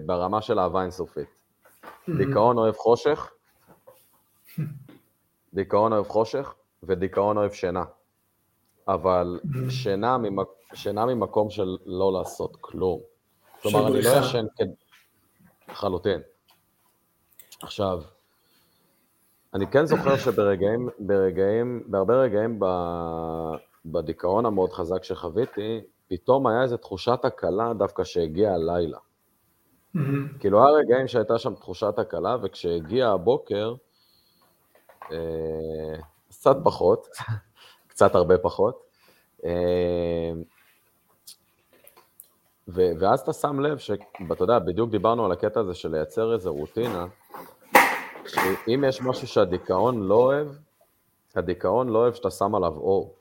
ברמה של אהבה אינסופית. דיכאון אוהב חושך, ודיכאון אוהב שינה. אבל שינה ממקום של לא לעשות כלום. כלומר, אני לא ישן חלוטין. עכשיו, אני כן זוכר שבהרבה רגעים בדיכאון המאוד חזק שחוויתי, פתאום היה איזו תחושת הקלה דווקא שהגיעה הלילה. כאילו היה רגעים שהייתה שם תחושת הקלה, וכשהגיע הבוקר, קצת הרבה פחות, ואז אתה שם לב שאתה יודע, בדיוק דיברנו על הקטע הזה של לייצר איזו רוטינה, שאם יש משהו שהדיכאון לא אוהב, הדיכאון לא אוהב שאתה שם עליו אור.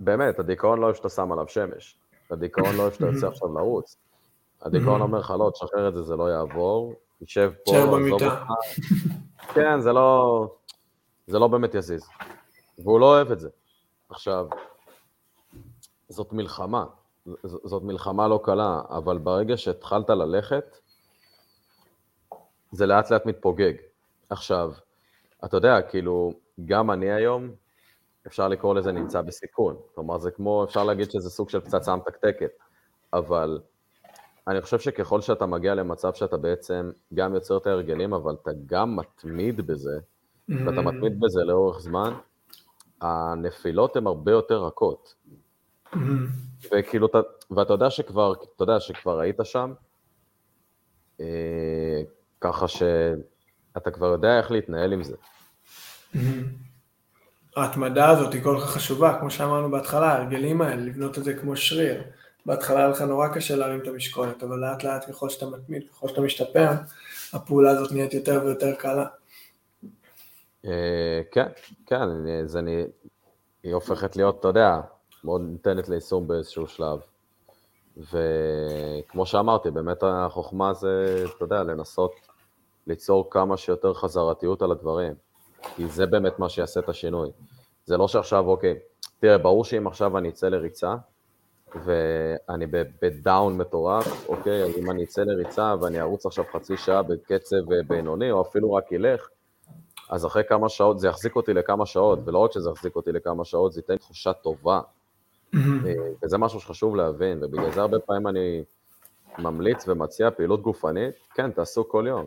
באמת, הדיכאון לא אוהב שאתה שם עליו שמש, הדיכאון לא אוהב שאתה יוצא עכשיו לרוץ, הדיכאון אומר לך, לא, תשחרר את זה, זה לא יעבור, תשב פה, כן, זה לא באמת יזיז, והוא לא אוהב את זה. עכשיו, זאת מלחמה לא קלה, אבל ברגע שהתחלת ללכת, זה לאט לאט מתפוגג. עכשיו, אתה יודע, כאילו, גם אני היום, אפשר לקרוא לזה נמצא בסיכון, כלומר, זה כמו, אפשר להגיד שזה סוג של פצצה מתקתקת, אבל אני חושב שככל שאתה מגיע למצב שאתה בעצם גם יוצר את ההרגלים, אבל אתה גם מתמיד בזה, ואתה מתמיד בזה לאורך זמן, הנפילות הן הרבה יותר רכות. וכאילו, ואתה יודע שכבר היית שם, ככה שאתה כבר יודע איך להתנהל עם זה. ההתמדה הזאת היא כל כך חשובה, כמו שאמרנו בהתחלה, הרגלים האלה, לבנות את זה כמו שריר. בהתחלה היה לך נורא קשה להרים את המשקולת, אבל לאט לאט ככל שאתה מתמיד, ככל שאתה משתפר, הפעולה הזאת נהיית יותר ויותר קלה. כן, היא הופכת להיות, אתה יודע, מאוד ניתנת ליישום באיזשהו שלב, וכמו שאמרתי, באמת החוכמה זה, אתה יודע, לנסות ליצור כמה שיותר חזרתיות על הדברים, כי זה באמת מה שיעשה את השינוי. זה לא שעכשיו, אוקיי, תראה, ברור שאם עכשיו אני אצא לריצה, ואני בדאון מטורף, אוקיי, אז אם אני אצא לריצה ואני ארוץ עכשיו חצי שעה בקצב בינוני, או אפילו רק ילך, אז אחרי כמה שעות, זה יחזיק אותי לכמה שעות, ולא רק שזה יחזיק אותי לכמה שעות, זה ייתן תחושה טובה, וזה משהו שחשוב להבין, ובגלל זה הרבה פעמים אני ממליץ ומציע פעילות גופנית, כן, תעשו כל יום,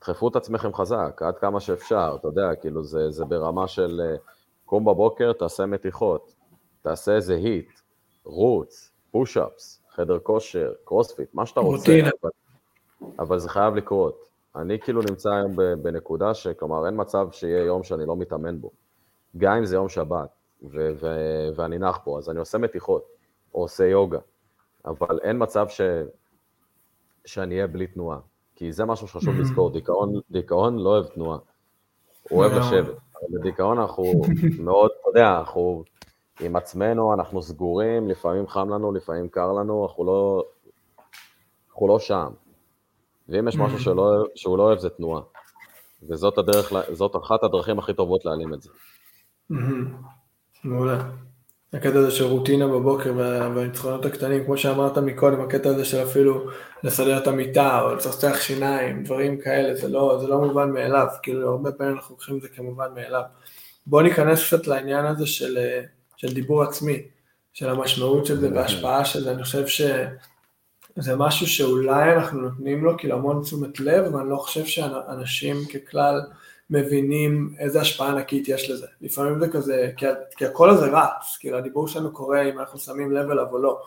דחפו את עצמכם חזק, עד כמה שאפשר, אתה יודע, כאילו זה ברמה של קום בבוקר, תעשה מתיחות, תעשה איזה היט, רוץ, פוש-אפס, חדר כושר, קרוספיט, מה שאתה רוצה, אבל זה חייב לקרות. אני כאילו נמצא היום בנקודה שכלומר אין מצב שיהיה יום שאני לא מתאמן בו, גם אם זה יום שבת, ואני נח פה, אז אני עושה מתיחות, או עושה יוגה, אבל אין מצב שאני אהיה בלי תנועה, כי זה משהו שחשוב לזכור, דיכאון לא אוהב תנועה, הוא אוהב לשבת, אבל בדיכאון אנחנו מאוד, אתה יודע, אנחנו עם עצמנו, אנחנו סגורים, לפעמים חם לנו, לפעמים קר לנו, אנחנו לא שם. ואם יש משהו שהוא לא אוהב, זה תנועה. וזאת אחת הדרכים הכי טובות להעלים את זה. מעולה. הקטע הזה של רוטינה בבוקר והניצחונות הקטנים, כמו שאמרת מקודם, הקטע הזה של אפילו לסדר את המיטה, או לצחצח שיניים, דברים כאלה, זה לא מובן מאליו, כאילו הרבה פעמים אנחנו לוקחים את זה כמובן מאליו. בואו ניכנס קצת לעניין הזה של דיבור עצמי, של המשמעות של זה וההשפעה של זה. אני חושב שזה משהו שאולי אנחנו נותנים לו כאילו המון תשומת לב, ואני לא חושב שאנשים ככלל מבינים איזה השפעה ענקית יש לזה. לפעמים זה כזה, כי הכל הזה רץ, כאילו הדיבור שלנו קורה אם אנחנו שמים לב אליו או לא.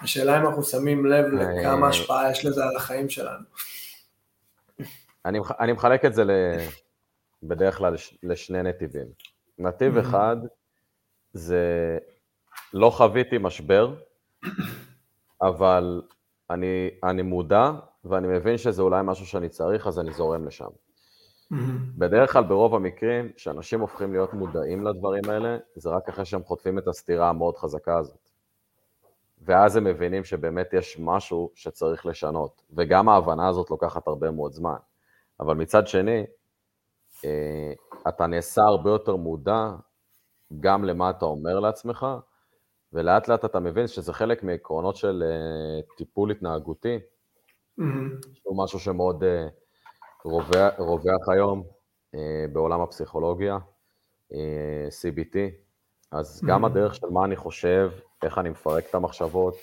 השאלה אם אנחנו שמים לב לכמה השפעה יש לזה על החיים שלנו. אני מחלק את זה בדרך כלל לשני נתיבים. נתיב אחד, זה לא חוויתי משבר, אבל אני מודע, ואני מבין שזה אולי משהו שאני צריך, אז אני זורם לשם. בדרך כלל ברוב המקרים, שאנשים הופכים להיות מודעים לדברים האלה, זה רק אחרי שהם חוטפים את הסתירה המאוד חזקה הזאת. ואז הם מבינים שבאמת יש משהו שצריך לשנות, וגם ההבנה הזאת לוקחת הרבה מאוד זמן. אבל מצד שני, אתה נעשה הרבה יותר מודע, גם למה אתה אומר לעצמך, ולאט לאט אתה מבין שזה חלק מעקרונות של טיפול התנהגותי, שהוא משהו שמאוד רווח היום בעולם הפסיכולוגיה, CBT, אז גם הדרך של מה אני חושב, איך אני מפרק את המחשבות,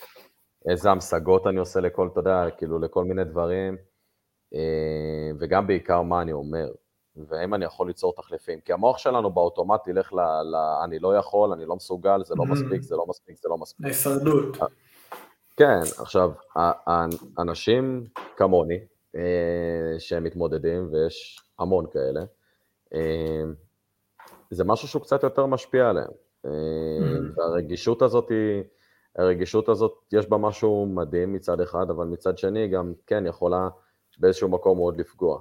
איזה המשגות אני עושה לכל, אתה יודע, כאילו לכל מיני דברים, וגם בעיקר מה אני אומר. ואם אני יכול ליצור תחליפים, כי המוח שלנו באוטומט ילך אני לא יכול, אני לא מסוגל, זה לא מספיק, זה לא מספיק, זה לא מספיק. ההישרדות. כן, עכשיו, אנשים כמוני, שהם מתמודדים, ויש המון כאלה, זה משהו שהוא קצת יותר משפיע עליהם. הרגישות הזאת, יש בה משהו מדהים מצד אחד, אבל מצד שני גם כן יכולה באיזשהו מקום מאוד לפגוע.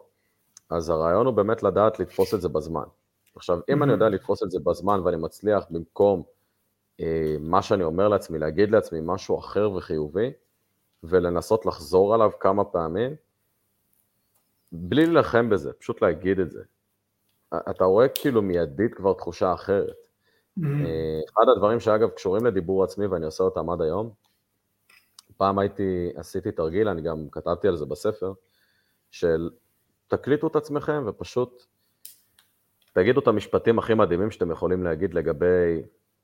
אז הרעיון הוא באמת לדעת לתפוס את זה בזמן. עכשיו, אם אני יודע לתפוס את זה בזמן, ואני מצליח במקום מה שאני אומר לעצמי, להגיד לעצמי משהו אחר וחיובי, ולנסות לחזור עליו כמה פעמים, בלי ללחם בזה, פשוט להגיד את זה. אתה רואה כאילו מיידית כבר תחושה אחרת. אחד הדברים שאגב קשורים לדיבור עצמי, ואני עושה אותם עד היום, פעם עשיתי תרגיל, אני גם כתבתי על זה בספר, של תקליטו את עצמכם ופשוט תגידו את המשפטים הכי מדהימים שאתם יכולים להגיד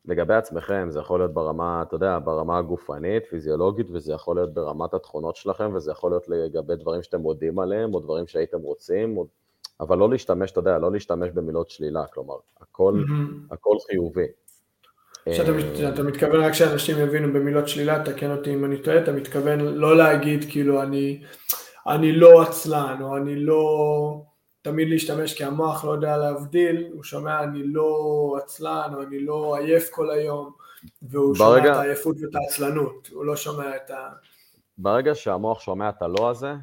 לגבי עצמכם, זה יכול להיות ברמה, אתה יודע, ברמה הגופנית, פיזיולוגית, וזה יכול להיות ברמת התכונות שלכם, וזה יכול להיות לגבי דברים שאתם מודים עליהם, או דברים שהייתם רוצים, אבל לא להשתמש, אתה יודע, לא להשתמש במילות שלילה, כלומר, הכל חיובי. אתה מתכוון רק שאנשים יבינו במילות שלילה, תקן אותי אם אני טועה, אתה מתכוון לא להגיד כאילו אני לא עצלן, או אני לא תמיד להשתמש, כי המוח לא יודע להבדיל, הוא שומע אני לא עצלן, או אני לא עייף כל היום, והוא שומע את העייפות ואת העצלנות, הוא לא שומע ברגע שהמוח שומע את הלא הזה,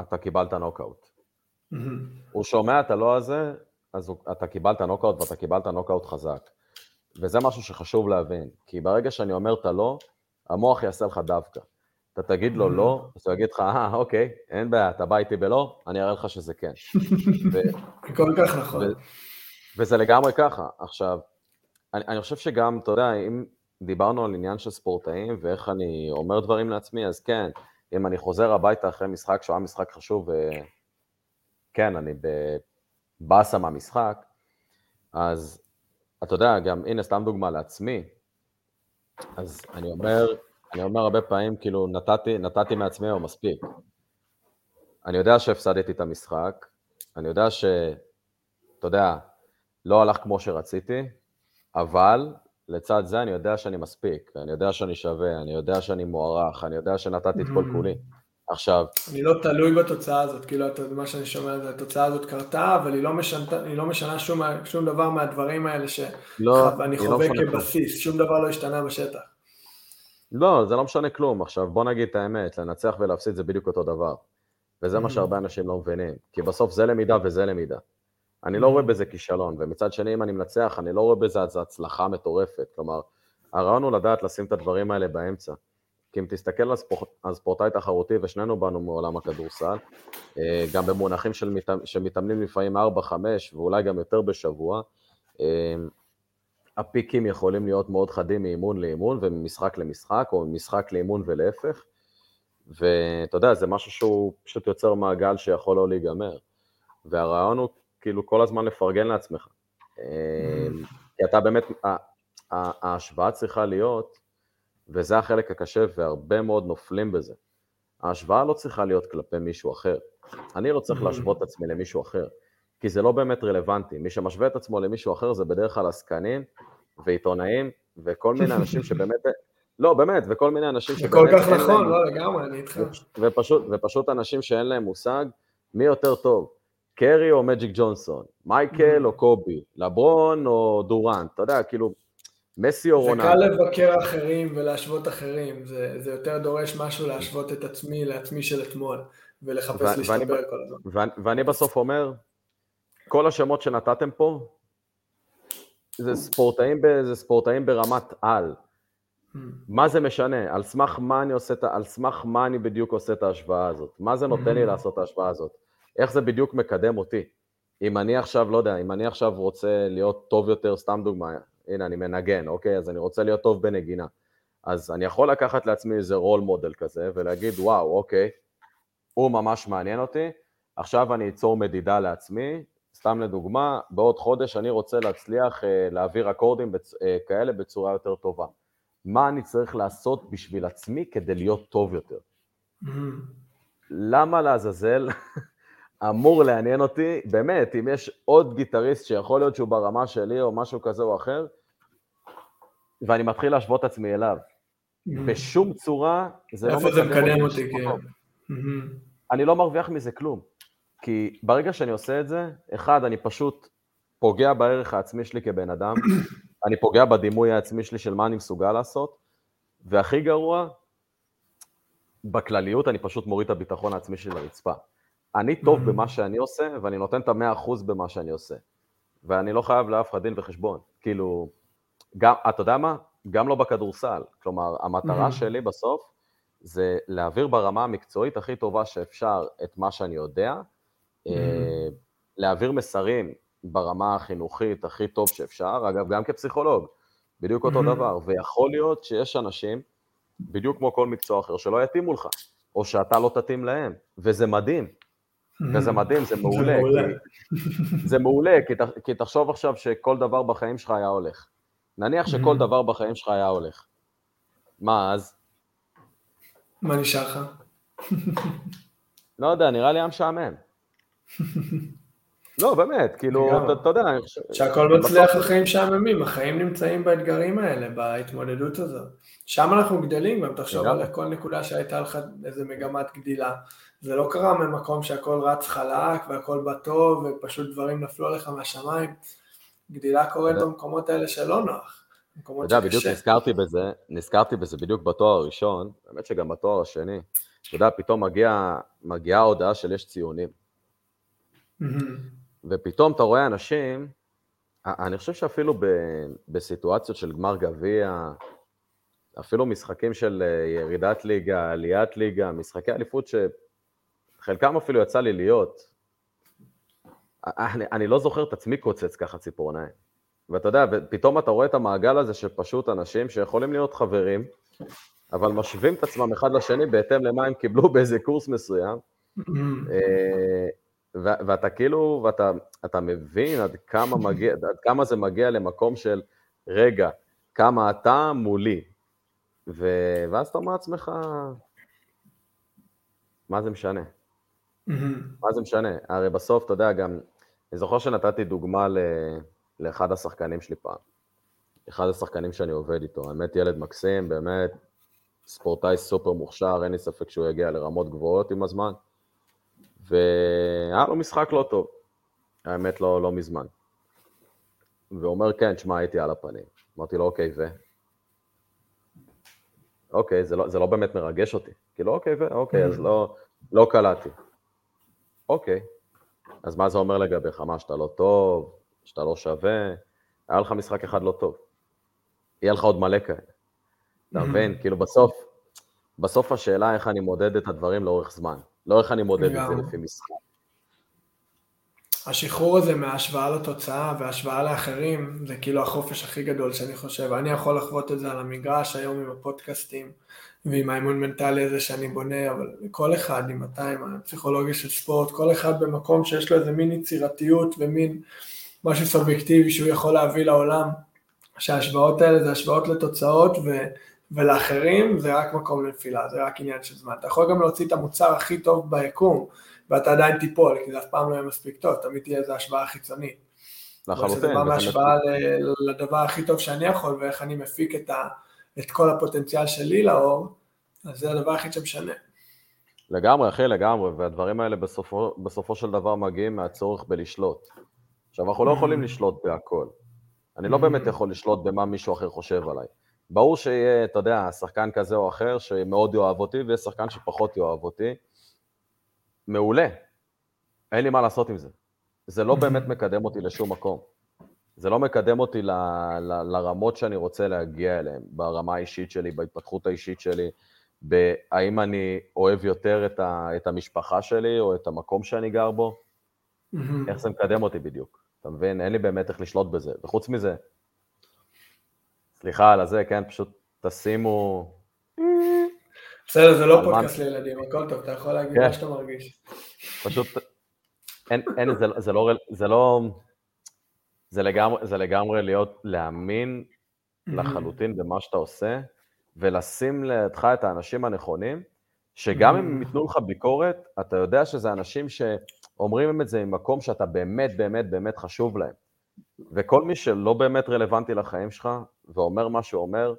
אתה קיבלת נוקאוט. הוא שומע את הלא הזה, אז אתה קיבלת נוקאוט, ואתה קיבלת נוקאוט חזק. וזה משהו שחשוב להבין, כי ברגע שאני אומר את הלא, המוח יעשה לך דווקא. אתה תגיד לו לא, אז הוא יגיד לך, אוקיי, אין בעיה, אתה בא איתי בלא, אני אראה לך שזה כן. כל כך נכון. וזה לגמרי ככה. עכשיו, אני חושב שגם, אתה יודע, דיברנו על עניין של ספורטאים, ואיך אני אומר דברים לעצמי, אז כן, אם אני חוזר הביתה אחרי משחק, שהוא היה משחק חשוב, כן, אני בבאסה מהמשחק, אז אתה יודע, גם הנה, סתם דוגמה לעצמי, אז אני אומר הרבה פעמים, כאילו, נתתי מעצמי או מספיק. אני יודע שהפסדתי את המשחק, אני יודע אתה יודע, לא הלך כמו שרציתי, אבל לצד זה אני יודע שאני מספיק, אני יודע שאני שווה, אני יודע שאני מוערך, אני יודע שנתתי את כל כולי. עכשיו... אני לא תלוי בתוצאה הזאת, כאילו מה שאני שומע, התוצאה הזאת קרתה, אבל היא לא משנה שום דבר מהדברים האלה שאני חווה כבסיס, שום דבר לא השתנה בשטח. לא, זה לא משנה כלום. עכשיו בוא נגיד את האמת, לנצח ולהפסיד זה בדיוק אותו דבר. וזה מה שהרבה אנשים לא מבינים, כי בסוף זה למידה וזה למידה. אני לא רואה בזה כישלון, ומצד שני אם אני מנצח, אני לא רואה בזה הצלחה מטורפת. כלומר, הרעיון הוא לדעת לשים את הדברים האלה באמצע. כי אם תסתכל על ספורטאי תחרותי, ושנינו באנו מעולם הכדורסל, גם במונחים שמתאמנים לפעמים 4-5, ואולי גם יותר בשבוע, הפיקים יכולים להיות מאוד חדים מאימון לאימון, וממשחק למשחק, או ממשחק לאימון ולהפך, ואתה יודע, זה משהו שהוא פשוט יוצר מעגל שיכול לא להיגמר. והרעיון הוא כאילו כל הזמן לפרגן לעצמך. כי אתה באמת, ההשוואה צריכה להיות, וזה החלק הקשה, והרבה מאוד נופלים בזה. ההשוואה לא צריכה להיות כלפי מישהו אחר. אני לא צריך להשוות את עצמי למישהו אחר, כי זה לא באמת רלוונטי. מי שמשווה את עצמו למישהו אחר, זה בדרך כלל עסקנים, ועיתונאים, וכל מיני אנשים שבאמת... לא, באמת, וכל מיני אנשים שבאמת... זה כל כך נכון, לא לגמרי, אני איתך. ופשוט אנשים שאין להם מושג, מי יותר טוב? קרי או מג'יק ג'ונסון, מייקל או קובי, לברון או דורנט, אתה יודע, כאילו, מסי או רונאלדו. זה קל לבקר אחרים ולהשוות אחרים, זה יותר דורש משהו להשוות את עצמי לעצמי של אתמול, ולחפש להשתפר כל הזמן. ואני בסוף אומר, כל השמות שנתתם פה, זה ספורטאים ברמת על. מה זה משנה? על סמך מה אני עושה, על סמך מה אני בדיוק עושה את ההשוואה הזאת? מה זה נותן לי לעשות את ההשוואה הזאת? איך זה בדיוק מקדם אותי? אם אני עכשיו, לא יודע, אם אני עכשיו רוצה להיות טוב יותר, סתם דוגמה, הנה אני מנגן, אוקיי, אז אני רוצה להיות טוב בנגינה, אז אני יכול לקחת לעצמי איזה רול מודל כזה, ולהגיד וואו, אוקיי, הוא ממש מעניין אותי, עכשיו אני אצור מדידה לעצמי, סתם לדוגמה, בעוד חודש אני רוצה להצליח להעביר אקורדים כאלה בצורה יותר טובה. מה אני צריך לעשות בשביל עצמי כדי להיות טוב יותר? למה לעזאזל? אמור לעניין אותי, באמת, אם יש עוד גיטריסט שיכול להיות שהוא ברמה שלי או משהו כזה או אחר, ואני מתחיל להשוות עצמי אליו. בשום צורה, זה לא מקדם אותי. אני לא מרוויח מזה כלום, כי ברגע שאני עושה את זה, אחד, אני פשוט פוגע בערך העצמי שלי כבן אדם, אני פוגע בדימוי העצמי שלי של מה אני מסוגל לעשות, והכי גרוע, בכלליות אני פשוט מוריד את הביטחון העצמי שלי לרצפה. אני טוב במה שאני עושה, ואני נותן את 100% במה שאני עושה. ואני לא חייב לאף אחד דין וחשבון. כאילו, גם, אתה יודע מה? גם לא בכדורסל. כלומר, המטרה שלי בסוף, זה להעביר ברמה המקצועית הכי טובה שאפשר את מה שאני יודע, להעביר מסרים ברמה החינוכית הכי טוב שאפשר, אגב, גם כפסיכולוג, בדיוק אותו דבר. ויכול להיות שיש אנשים, בדיוק כמו כל מקצוע אחר, שלא יתאימו לך, או שאתה לא תתאים להם, וזה מדהים. וזה מדהים, זה מעולה. זה מעולה, כי תחשוב עכשיו שכל דבר בחיים שלך היה הולך. נניח שכל דבר בחיים שלך היה הולך. מה אז? מה נשאר לך? לא יודע, נראה לי עם שעמם. לא, באמת, כאילו, אתה יודע. שהכל מצליח לחיים שעממים, החיים נמצאים באתגרים האלה, בהתמודדות הזאת. שם אנחנו גדלים, גם תחשוב על כל נקודה שהייתה לך איזה מגמת גדילה. זה לא קרה ממקום שהכל רץ חלק והכל בא טוב ופשוט דברים נפלו עליך מהשמיים. גדילה קורית במקומות האלה שלא נוח. אתה יודע, בדיוק נזכרתי בזה בדיוק בתואר הראשון, באמת שגם בתואר השני. אתה יודע, פתאום מגיעה ההודעה של יש ציונים. ופתאום אתה רואה אנשים, אני חושב שאפילו בסיטואציות של גמר גביע, אפילו משחקים של ירידת ליגה, עליית ליגה, משחקי אליפות שחלקם אפילו יצא לי להיות. אני לא זוכר את עצמי קוצץ ככה ציפורניים. ואתה יודע, ופתאום אתה רואה את המעגל הזה שפשוט אנשים שיכולים להיות חברים, אבל משווים את עצמם אחד לשני בהתאם למה הם קיבלו באיזה קורס מסוים, ואתה כאילו, ואתה מבין עד כמה זה מגיע למקום של, רגע, כמה אתה מולי, ואז אתה אומר עצמך, מה זה משנה? מה זה משנה? הרי בסוף, אתה יודע, גם, אני זוכר שנתתי דוגמה לאחד השחקנים שלי פעם, אחד השחקנים שאני עובד איתו, האמת ילד מקסים, באמת ספורטאי סופר מוכשר, אין לי ספק שהוא יגיע לרמות גבוהות עם הזמן, והיה לו משחק לא טוב, האמת לא מזמן, ואומר כן, תשמע, הייתי על הפנים, אמרתי לו אוקיי ו... אוקיי, זה לא באמת מרגש אותי, כאילו אוקיי ו... אוקיי, אז לא קלעתי. אוקיי, אז מה זה אומר לגביך? מה, שאתה לא טוב, שאתה לא שווה, היה לך משחק אחד לא טוב, יהיה לך עוד מלא כאלה. אתה מבין, כאילו בסוף השאלה איך אני מודד את הדברים לאורך זמן, לא איך אני מודד את זה לפי משחק. השחרור הזה מההשוואה לתוצאה וההשוואה לאחרים, זה כאילו החופש הכי גדול שאני חושב. אני יכול לחוות את זה על המגרש היום עם הפודקאסטים, ועם האימון מנטלי הזה שאני בונה, אבל כל אחד עם הפסיכולוגיה של ספורט, כל אחד במקום שיש לו איזה מין יצירתיות ומין משהו סובייקטיבי שהוא יכול להביא לעולם, שההשוואות האלה זה השוואות לתוצאות ולאחרים, זה רק מקום לנפילה, זה רק עניין של זמן. אתה יכול גם להוציא את המוצר הכי טוב ביקום, ואתה עדיין טיפול, כי זה אף פעם לא יהיה מספיק טוב, תמיד תהיה איזו השוואה חיצונית. לחלוטין. זה פעם השוואה לדבר הכי טוב שאני יכול, ואיך אני מפיק את כל הפוטנציאל שלי לאור, אז זה הדבר הכי שמשנה. לגמרי, אחי, לגמרי, והדברים האלה בסופו של דבר מגיעים מהצורך בלשלוט. עכשיו, אנחנו לא יכולים לשלוט בהכל. אני לא באמת יכול לשלוט במה מישהו אחר חושב עליי. ברור שיהיה, אתה יודע, שחקן כזה או אחר שמאוד יאהב אותי, ויש שחקן שפחות יאהב אותי. מעולה, אין לי מה לעשות עם זה. זה לא באמת מקדם אותי לשום מקום. זה לא מקדם אותי לרמות שאני רוצה להגיע אליהן, ברמה האישית שלי, בהתפתחות האישית שלי, האם אני אוהב יותר את המשפחה שלי, או את המקום שאני גר בו, איך זה מקדם אותי בדיוק. אתה מבין? אין לי באמת איך לשלוט בזה. וחוץ מזה, סליחה על זה, כן, פשוט תשימו... בסדר, זה לא פודקאסט לילדים, הכל טוב, אתה יכול להגיד מה שאתה מרגיש. פשוט, זה לא, זה לגמרי להיות, להאמין לחלוטין במה שאתה עושה, ולשים לידך את האנשים הנכונים, שגם אם יתנו לך ביקורת, אתה יודע שזה אנשים שאומרים את זה ממקום שאתה באמת, באמת, באמת חשוב להם. וכל מי שלא באמת רלוונטי לחיים שלך, ואומר מה שהוא אומר,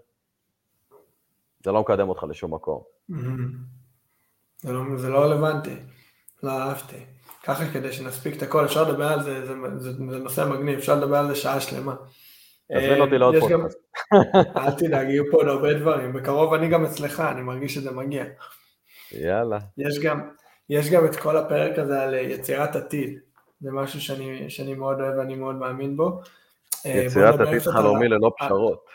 זה לא מקדם אותך לשום מקום. זה לא רלוונטי, לא אהבתי. ככה כדי שנספיק את הכל, אפשר לדבר על זה, זה נושא מגניב, אפשר לדבר על זה שעה שלמה. תזמין אותי לעוד פודקאסט. אל תדאג, יהיו פה עוד הרבה דברים, בקרוב אני גם אצלך, אני מרגיש שזה מגיע. יאללה. יש גם את כל הפרק הזה על יצירת עתיד, זה משהו שאני מאוד אוהב ואני מאוד מאמין בו. יצירת עתיד חלומי ללא פשרות.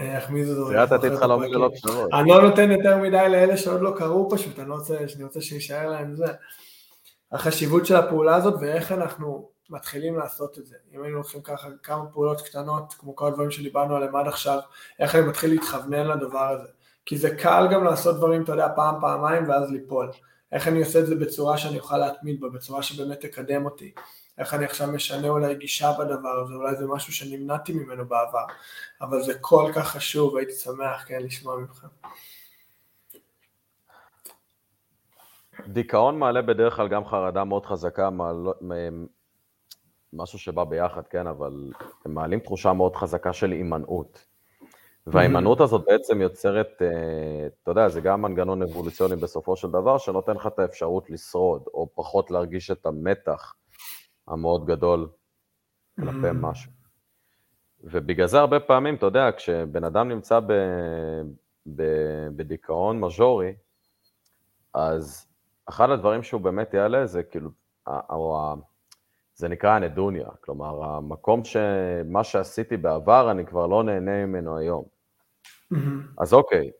יצירת עתיד חלומי ללא פשרות. אני לא נותן יותר מדי לאלה שעוד לא קראו פשוט, אני רוצה שישאר להם זה. החשיבות של הפעולה הזאת ואיך אנחנו מתחילים לעשות את זה. אם היינו לוקחים ככה כמה פעולות קטנות, כמו כל הדברים שדיברנו עליהם עד עכשיו, איך אני מתחיל להתכוונן לדבר הזה. כי זה קל גם לעשות דברים, אתה יודע, פעם, פעמיים ואז ליפול. איך אני עושה את זה בצורה שאני אוכל להתמיד בה, בצורה שבאמת תקדם אותי. איך אני עכשיו משנה אולי גישה בדבר הזה, אולי זה משהו שנמנעתי ממנו בעבר, אבל זה כל כך חשוב, הייתי שמח, כן, לשמוע ממך. דיכאון מעלה בדרך כלל גם חרדה מאוד חזקה, משהו שבא ביחד, כן, אבל הם מעלים תחושה מאוד חזקה של הימנעות. וההימנעות הזאת בעצם יוצרת, אתה יודע, זה גם מנגנון אבולוציוני בסופו של דבר, שנותן לך את האפשרות לשרוד, או פחות להרגיש את המתח, המאוד גדול כלפי משהו. ובגלל זה הרבה פעמים, אתה יודע, כשבן אדם נמצא בדיכאון מז'ורי, אז אחד הדברים שהוא באמת יעלה זה כאילו, זה נקרא הנדוניה, כלומר המקום שמה שעשיתי בעבר אני כבר לא נהנה ממנו היום. אז אוקיי,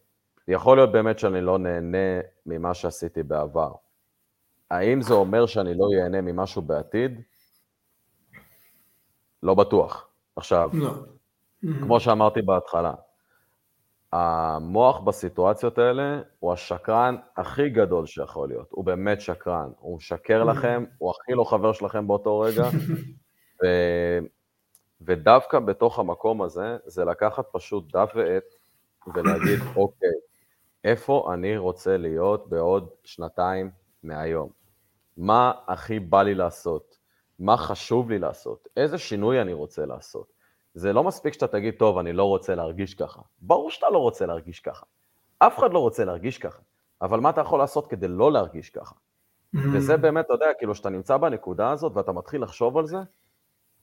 יכול להיות באמת שאני לא נהנה ממה שעשיתי בעבר. האם זה אומר שאני לא ייהנה ממשהו בעתיד? לא בטוח. עכשיו, כמו שאמרתי בהתחלה, המוח בסיטואציות האלה הוא השקרן הכי גדול שיכול להיות, הוא באמת שקרן, הוא משקר לכם, הוא הכי לא חבר שלכם באותו רגע, ודווקא בתוך המקום הזה, זה לקחת פשוט דף ועט, ולהגיד, אוקיי, איפה אני רוצה להיות בעוד 2 מהיום? מה הכי בא לי לעשות? מה חשוב לי לעשות? איזה שינוי אני רוצה לעשות? זה לא מספיק שאתה תגיד, טוב, אני לא רוצה להרגיש ככה. ברור שאתה לא רוצה להרגיש ככה. אף אחד לא רוצה להרגיש ככה. אבל מה אתה יכול לעשות כדי לא להרגיש ככה? וזה באמת, אתה יודע, כאילו שאתה נמצא בנקודה הזאת, ואתה מתחיל לחשוב על זה,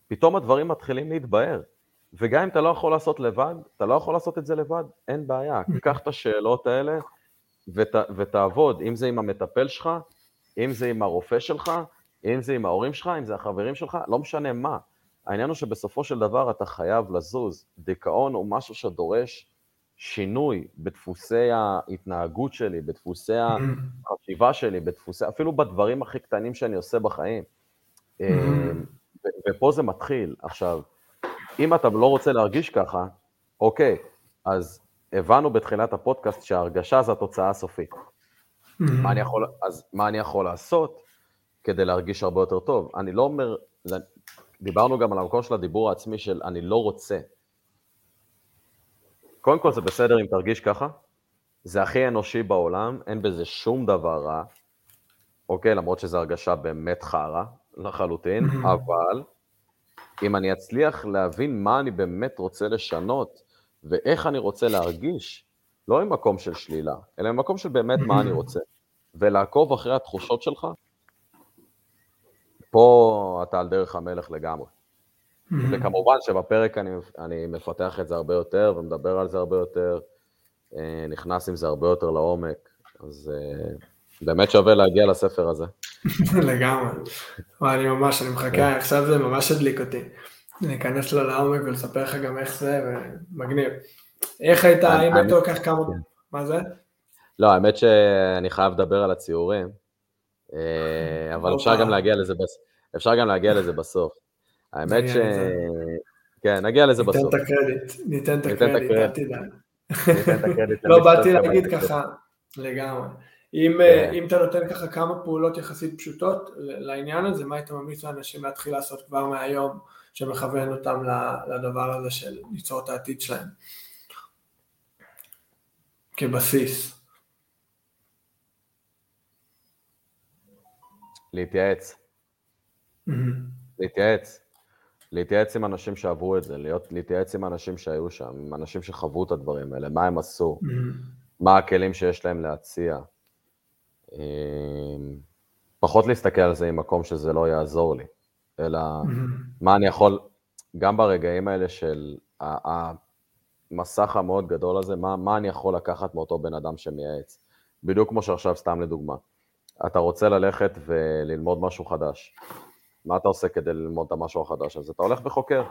פתאום הדברים מתחילים להתבהר. וגם אם אתה לא יכול לעשות לבד, אתה לא יכול לעשות את זה לבד, אין בעיה. קח את השאלות האלה ותעבוד, אם זה עם המטפל שלך, אם זה עם הרופא שלך, אם זה עם ההורים שלך, אם זה החברים שלך, לא משנה מה. העניין הוא שבסופו של דבר אתה חייב לזוז. דיכאון הוא משהו שדורש שינוי בדפוסי ההתנהגות שלי, בדפוסי החשיבה שלי, אפילו בדברים הכי קטנים שאני עושה בחיים. ופה זה מתחיל. עכשיו, אם אתה לא רוצה להרגיש ככה, אוקיי, אז הבנו בתחילת הפודקאסט שההרגשה זה התוצאה הסופית. אז מה אני יכול לעשות כדי להרגיש הרבה יותר טוב? אני לא אומר, דיברנו גם על המקום של הדיבור העצמי של אני לא רוצה. קודם כל זה בסדר אם תרגיש ככה, זה הכי אנושי בעולם, אין בזה שום דבר רע, אוקיי, למרות שזו הרגשה באמת חרה לחלוטין, אבל אם אני אצליח להבין מה אני באמת רוצה לשנות, ואיך אני רוצה להרגיש, לא ממקום של שלילה, אלא ממקום של באמת מה אני רוצה, ולעקוב אחרי התחושות שלך, פה אתה על דרך המלך לגמרי. וכמובן שבפרק אני מפתח את זה הרבה יותר, ומדבר על זה הרבה יותר, נכנס עם זה הרבה יותר לעומק, אז באמת שווה להגיע לספר הזה. לגמרי. אני ממש, אני מחכה, עכשיו זה ממש הדליק אותי. להיכנס לו לעומק ולספר לך גם איך זה, ומגניב. איך הייתה, האם אתה לוקח כמה... מה זה? לא, האמת שאני חייב לדבר על הציורים, אבל אפשר גם להגיע לזה בסוף. האמת ש... כן, נגיע לזה בסוף. ניתן את הקרדיט, אל תדע. לא, באתי להגיד ככה, לגמרי. אם אתה נותן ככה כמה פעולות יחסית פשוטות לעניין הזה, מה היית ממליץ לאנשים להתחיל לעשות כבר מהיום, שמכוון אותם לדבר הזה של ליצור את העתיד שלהם? כבסיס. להתייעץ. להתייעץ. להתייעץ עם אנשים שעברו את זה, להתייעץ עם אנשים שהיו שם, עם אנשים שחוו את הדברים האלה, מה הם עשו, מה הכלים שיש להם להציע. פחות להסתכל על זה עם מקום שזה לא יעזור לי, אלא מה אני יכול, גם ברגעים האלה של המסך המאוד גדול הזה, מה אני יכול לקחת מאותו בן אדם שמייעץ. בדיוק כמו שעכשיו, סתם לדוגמה, אתה רוצה ללכת וללמוד משהו חדש. מה אתה עושה כדי ללמוד את המשהו החדש? אז אתה הולך וחוקר.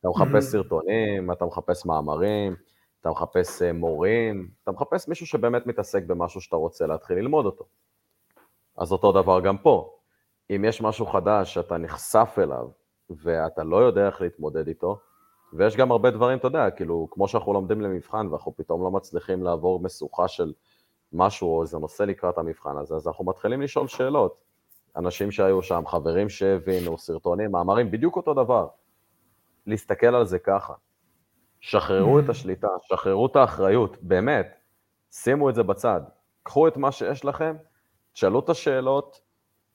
אתה מחפש סרטונים, אתה מחפש מאמרים, אתה מחפש מורים, אתה מחפש מישהו שבאמת מתעסק במשהו שאתה רוצה להתחיל ללמוד אותו. אז אותו דבר גם פה. אם יש משהו חדש שאתה נחשף אליו, ואתה לא יודע איך להתמודד איתו, ויש גם הרבה דברים, אתה יודע, כאילו, כמו שאנחנו לומדים למבחן, ואנחנו פתאום לא מצליחים לעבור משוכה של משהו, או זה נושא לקראת המבחן הזה, אז אנחנו מתחילים לשאול שאלות. אנשים שהיו שם, חברים שהבינו, סרטונים, מאמרים, בדיוק אותו דבר. להסתכל על זה ככה. שחררו את השליטה, שחררו את האחריות, באמת, שימו את זה בצד, קחו את מה שיש לכם, תשאלו את השאלות,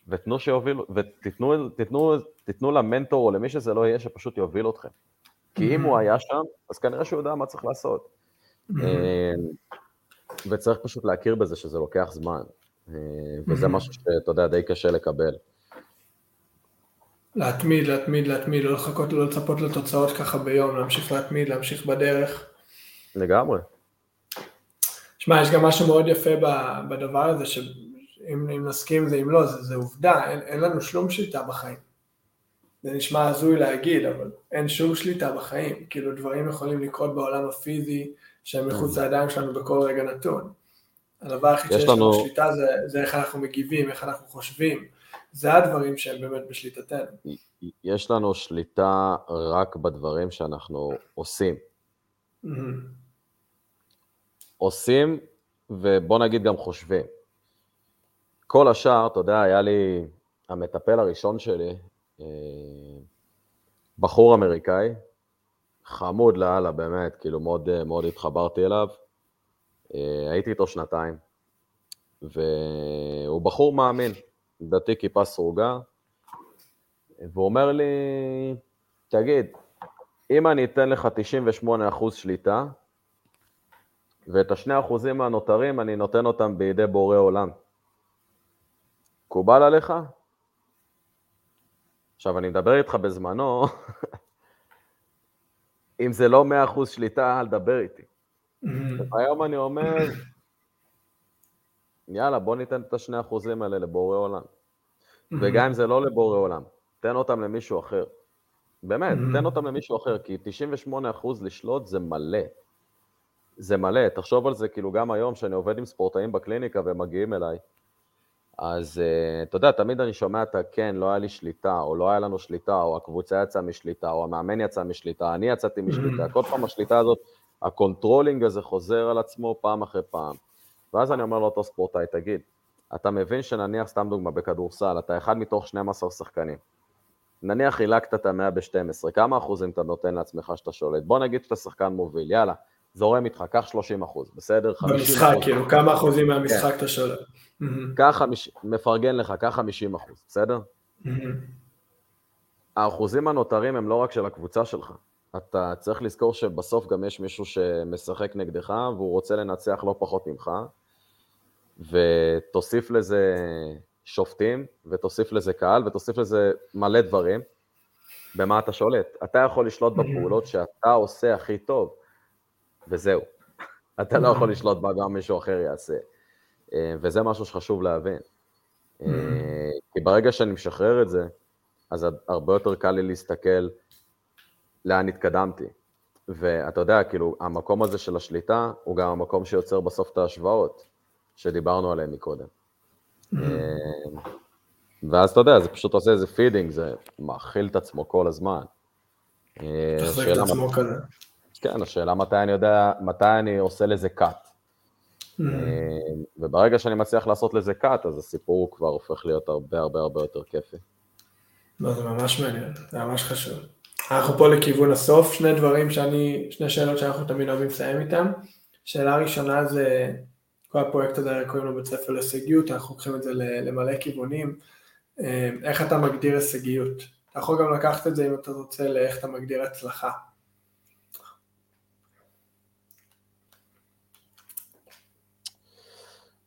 ותנו שיובילו, ותתנו למנטור או למי שזה לא יהיה, שפשוט יוביל אתכם. כי אם הוא היה שם, אז כנראה שהוא יודע מה צריך לעשות. וצריך פשוט להכיר בזה שזה לוקח זמן, וזה משהו שאתה יודע, די קשה לקבל. להתמיד, לא לחכות, לא לצפות לתוצאות ככה ביום, להמשיך להתמיד, להמשיך בדרך. לגמרי. שמע, יש גם משהו מאוד יפה בדבר הזה, שאם נסכים זה, אם לא, זה עובדה, אין לנו שום שליטה בחיים. זה נשמע הזוי להגיד, אבל אין שום שליטה בחיים, כאילו דברים יכולים לקרות בעולם הפיזי, שהם מחוץ לידיים שלנו בכל רגע נתון. הדבר הכי שיש לנו שליטה זה איך אנחנו מגיבים, איך אנחנו חושבים, זה הדברים שהם באמת בשליטתנו. יש לנו שליטה רק בדברים שאנחנו עושים. עושים, ובוא נגיד גם חושבים. כל השאר, אתה יודע, היה לי המטפל הראשון שלי, בחור אמריקאי, חמוד לאללה, באמת, כאילו מאוד, מאוד התחברתי אליו. הייתי איתו 2 והוא בחור מאמין, דתי כיפה סרוגה, והוא אומר לי, תגיד, אם אני אתן לך 98% שליטה, ואת ה2% הנותרים אני נותן אותם בידי בורא עולם, קובל עליך? עכשיו, אני מדבר איתך בזמנו, אם זה לא 100% שליטה, אל דבר איתי. היום אני אומר, יאללה, בוא ניתן את ה2% האלה לבורא עולם. וגם אם זה לא לבורא עולם, תן אותם למישהו אחר. באמת, תן אותם למישהו אחר, כי 98% לשלוט זה מלא. זה מלא, תחשוב על זה, כאילו גם היום שאני עובד עם ספורטאים בקליניקה והם מגיעים אליי, אז אתה יודע, תמיד אני שומע את כן, לא היה לי שליטה, או לא היה לנו שליטה, או הקבוצה יצאה משליטה, או המאמן יצא משליטה, אני יצאתי משליטה, כל פעם השליטה הזאת, הקונטרולינג הזה חוזר על עצמו פעם אחרי פעם. ואז אני אומר לאותו ספורטאי, תגיד, אתה מבין שנניח, סתם דוגמה, בכדורסל, אתה 1 מתוך 12 שחקנים. נניח חילקת את 100 ב-12, כמה אחוזים אתה נותן לעצמך שאתה שולט? בוא נגיד שאתה שחקן מוביל, יאללה, זורם איתך, קח 30%, בסדר? במשחק, כאילו, כמה אחוזים מהמשחק אתה שולט? ככה, מפרגן לך, ככה 50%, בסדר? האחוזים הנותרים הם לא רק של הקבוצה שלך. אתה צריך לזכור שבסוף גם יש מישהו שמשחק נגדך, והוא רוצה לנצח לא פחות ממך, ותוסיף לזה שופטים, ותוסיף לזה קהל, ותוסיף לזה מלא דברים, במה אתה שולט. אתה יכול לשלוט בפעולות שאתה עושה הכי טוב, וזהו. אתה לא יכול לשלוט בה, גם מישהו אחר יעשה. וזה משהו שחשוב להבין. כי ברגע שאני משחרר את זה, אז הרבה יותר קל לי להסתכל לאן התקדמתי. ואתה יודע, כאילו, המקום הזה של השליטה, הוא גם המקום שיוצר בסוף את ההשוואות, שדיברנו עליהן מקודם. ואז אתה יודע, זה פשוט עושה איזה פידינג, זה מאכיל את עצמו כל הזמן. תחזק את עצמו כזה. כן, השאלה מתי אני יודע, מתי אני עושה לזה קאט. וברגע שאני מצליח לעשות לזה קאט, אז הסיפור הוא כבר הופך להיות הרבה הרבה הרבה יותר כיפי. לא, זה ממש מעניין, זה ממש חשוב. אנחנו פה לכיוון הסוף, שני שאלות שאנחנו תמיד אוהבים לסיים איתן. שאלה הראשונה זה, כל הפרויקט הזה קוראים לו בית ספר להישגיות, אנחנו לוקחים את זה למלא כיוונים. איך אתה מגדיר הישגיות? אתה יכול גם לקחת את זה אם אתה רוצה לאיך אתה מגדיר הצלחה.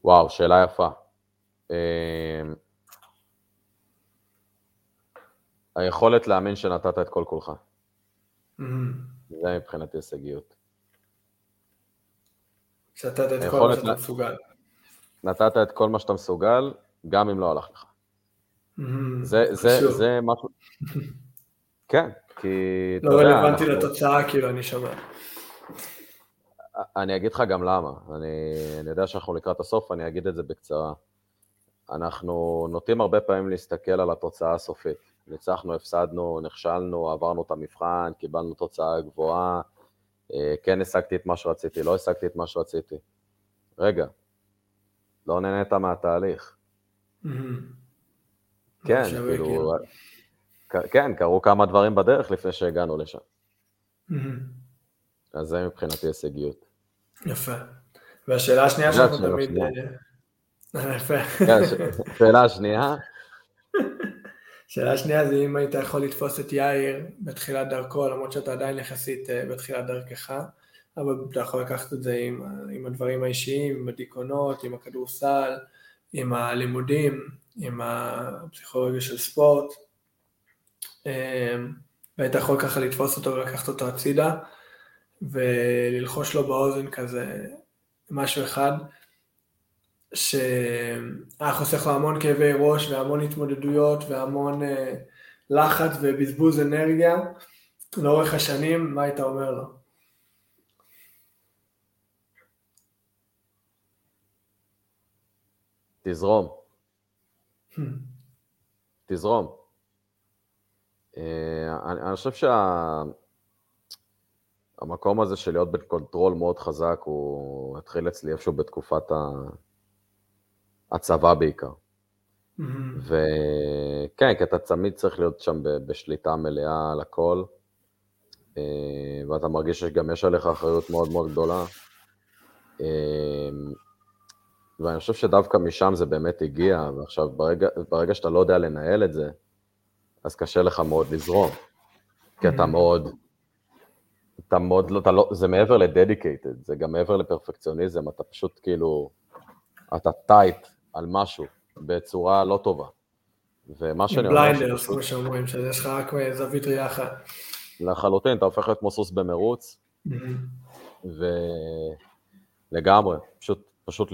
וואו, שאלה יפה. היכולת להאמין שנתת את כל כולך. זה מבחינת הישגיות. נתת את כל מה שאתה מסוגל. נתת את כל מה שאתה מסוגל, גם אם לא הלך לך. זה משהו... כן, כי... לא רלוונטי לתוצאה, כאילו אני שומע. אני אגיד לך גם למה. אני יודע שאנחנו לקראת הסוף, אני אגיד את זה בקצרה. אנחנו נוטים הרבה פעמים להסתכל על התוצאה הסופית. ניצחנו, הפסדנו, נכשלנו, עברנו את המבחן, קיבלנו תוצאה גבוהה, כן השגתי את מה שרציתי, לא השגתי את מה שרציתי. רגע, לא נהנית מהתהליך. כן, כאילו... כן, קרו כמה דברים בדרך לפני שהגענו לשם. אז זה מבחינתי הישגיות. יפה. והשאלה השנייה שאנחנו תמיד... יפה. שאלה השנייה? שאלה השנייה זה אם היית יכול לתפוס את יאיר בתחילת דרכו, למרות שאתה עדיין יחסית בתחילת דרכך, אבל אתה יכול לקחת את זה עם הדברים האישיים, עם הדיכאונות, עם הכדורסל, עם הלימודים, עם הפסיכולוגיה של ספורט, והיית יכול ככה לתפוס אותו ולקחת אותו הצידה, וללחוש לו באוזן כזה משהו אחד, שחוסך לו המון כאבי ראש והמון התמודדויות והמון לחץ ובזבוז אנרגיה לאורך השנים, מה היית אומר לו? תזרום. תזרום. אני חושב שהמקום הזה של להיות בקונטרול מאוד חזק, הוא התחיל אצלי איפשהו בתקופת הצבא בעיקר. וכן, כי אתה תמיד צריך להיות שם בשליטה מלאה על הכל, ואתה מרגיש שגם יש עליך אחריות מאוד מאוד גדולה. ואני חושב שדווקא משם זה באמת הגיע, ועכשיו ברגע שאתה לא יודע לנהל את זה, אז קשה לך מאוד לזרום, כי אתה מאוד, זה מעבר לדדיקייטד, זה גם מעבר לפרפקציוניזם, אתה פשוט כאילו, אתה טייט על משהו בצורה לא טובה. ומה שאני אומר... בליינדרס, כמו שאומרים, שיש לך רק זווית ראייה אחת. לחלוטין, אתה הופך להיות מוסוס במרוץ, ולגמרי, פשוט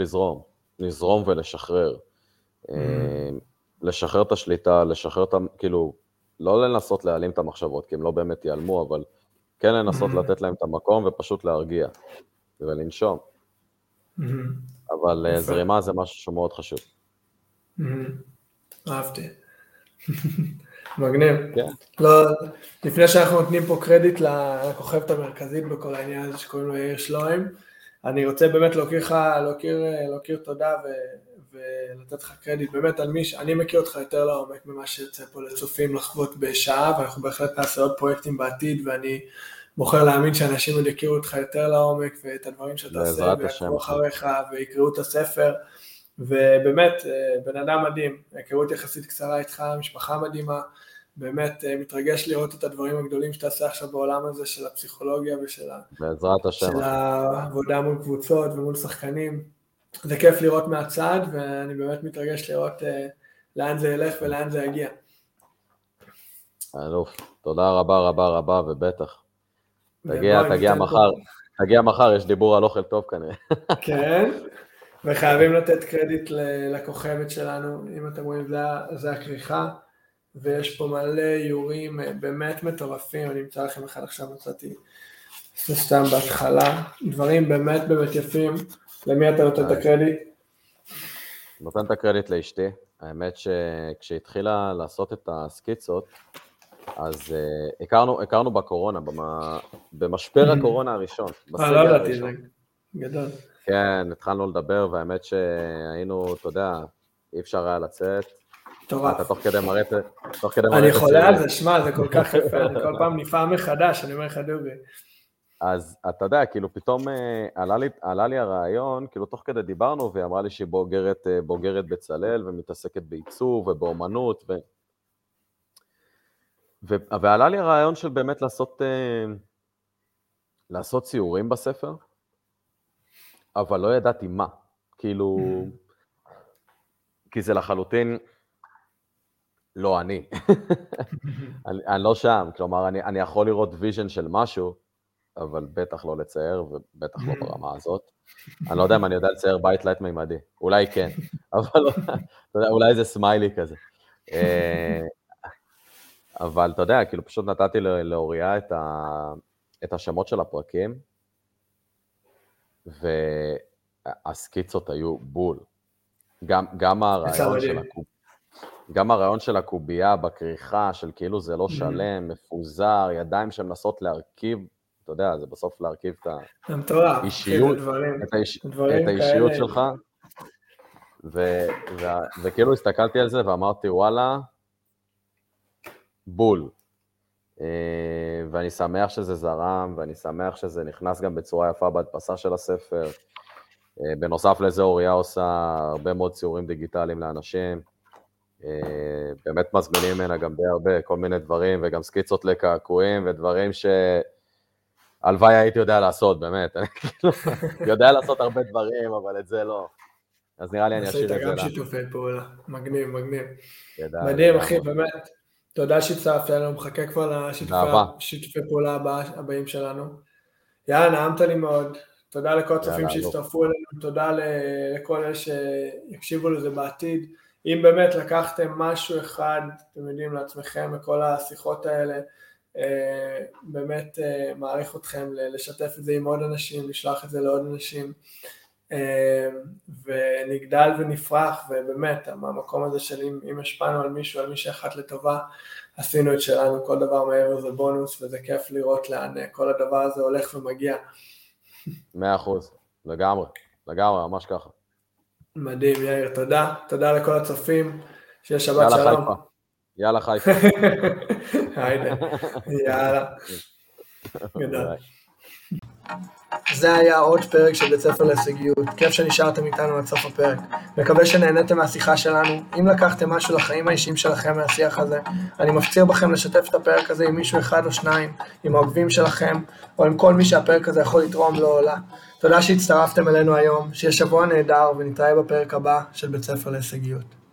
לזרום ולשחרר. לשחרר את השליטה, כאילו, לא לנסות להעלים את המחשבות, כי הם לא באמת ייעלמו, אבל כן לנסות לתת להם את המקום ופשוט להרגיע ולנשום. אבל זרימה זה משהו שהוא מאוד חשוב. אהבתי. מגניב. לפני שאנחנו נותנים פה קרדיט לכוכבת המרכזית בכל העניין הזה שקוראים לו יאיר שלום, אני רוצה באמת להוקיר תודה ולתת לך קרדיט באמת על מי שאני מכיר אותך יותר לעומק ממה שיוצא פה לצופים לחוות בשעה, ואנחנו בהחלט נעשה עוד פרויקטים בעתיד, ואני בוחר להאמין שאנשים עוד יכירו אותך יותר לעומק ואת הדברים שאתה עושה ויקרו אחריך ויקראו את הספר, ובאמת בן אדם מדהים, היכרות יחסית קצרה איתך, משפחה מדהימה, באמת מתרגש לראות את הדברים הגדולים שאתה עושה עכשיו בעולם הזה של הפסיכולוגיה ושל העבודה מול קבוצות ומול שחקנים. זה כיף לראות מהצד, ואני באמת מתרגש לראות לאן זה ילך ולאן זה יגיע. אלוף, תודה רבה, ובטח. תגיע מחר, יש דיבור על אוכל טוב כנראה. כן, וחייבים לתת קרדיט לכוכבת שלנו, אם אתם רואים, זה הכריכה. ויש פה מלא איורים באמת מטורפים, אני אמצא לכם אחד עכשיו, מצאתי סתם בהתחלה, דברים באמת יפים. למי אתה נותן את הקרדיט? נותן את הקרדיט לאשתי. האמת שכשהתחילה לעשות את הסקיצות, אז הכרנו בקורונה, במשבר הקורונה הראשון. לא ידעתי, זה גדול. כן, התחלנו לדבר, והאמת שהיינו, אתה יודע, אי אפשר היה לצאת, אתה תוך כדי מראה... אני חולה על זה, שמע, זה כל כך יפה, אני כל פעם נפעם מחדש, אני אומר לך דוגע. אז אתה יודע, כאילו פתאום עלה לי הרעיון, כאילו תוך כדי דיברנו, והיא אמרה לי שהיא בוגרת בצלל, ומתעסקת בעיצוב ובאומנות, ועלה לי הרעיון של באמת לעשות ציורים בספר, אבל לא ידעתי מה, כאילו... כי זה לחלוטין... לא אני. אני לא שם, כלומר, אני יכול לראות ויז'ן של משהו, אבל בטח לא לצייר, ובטח לא ברמה הזאת. אני לא יודע אם אני יודע לצייר בית לייט מימדי, אולי כן, אבל אולי זה סמיילי כזה. אבל אתה יודע, כאילו פשוט נתתי לאוריה את השמות של הפרקים, והסקיצות היו בול. גם הרעיון של הקופ. גם הרעיון של הקובייה בקריחה, של כאילו זה לא שלם, מפוזר, ידיים שמנסות להרכיב, אתה יודע, זה בסוף להרכיב את האישיות, את האישיות שלך, וכאילו הסתכלתי על זה ואמרתי, וואלה, בול. ואני שמח שזה זרם, ואני שמח שזה נכנס גם בצורה יפה בהדפסה של הספר. בנוסף לזה, אוריה עושה הרבה מאוד ציורים דיגיטליים לאנשים, באמת מזמינים ממנה גם די הרבה, כל מיני דברים, וגם סקיצות לקעקועים, ודברים שהלוואי הייתי יודע לעשות, באמת. אני יודע לעשות הרבה דברים, אבל את זה לא. אז נראה לי אני אשאיר את זה. גם שיתופי פעולה, מגניב. מדהים, אחי, באמת. תודה שהצטרפת לנו, מחכה כבר לשיתופי פעולה הבאים שלנו. יאללה, נעמת לי מאוד. תודה לכל הצופים שהצטרפו אלינו, תודה לכל אלה שיקשיבו לזה בעתיד. אם באמת לקחתם משהו אחד, אתם יודעים, לעצמכם מכל השיחות האלה, באמת מעריך אתכם לשתף את זה עם עוד אנשים, לשלח את זה לעוד אנשים, ונגדל ונפרח, ובאמת, המקום הזה של אם השפענו על מישהו, על מישהו אחת לטובה, עשינו את שלנו, כל דבר מעבר זה בונוס, וזה כיף לראות לאן כל הדבר הזה הולך ומגיע. 100%, לגמרי, לגמרי, ממש ככה. מדהים, יאיר, תודה, תודה לכל הצופים, שיהיה שבת שלום. יאללה חיפה. היידה, יאללה. גדול. זה היה עוד פרק של בית ספר להישגיות, כיף שנשארתם איתנו עד סוף הפרק. מקווה שנהנתם מהשיחה שלנו, אם לקחתם משהו לחיים האישיים שלכם מהשיח הזה, אני מפציר בכם לשתף את הפרק הזה עם מישהו אחד או שניים, עם העוקבים שלכם, או עם כל מי שהפרק הזה יכול לתרום לו או לה. תודה שהצטרפתם אלינו היום, שיהיה שבוע נהדר ונתראה בפרק הבא של בית ספר להישגיות.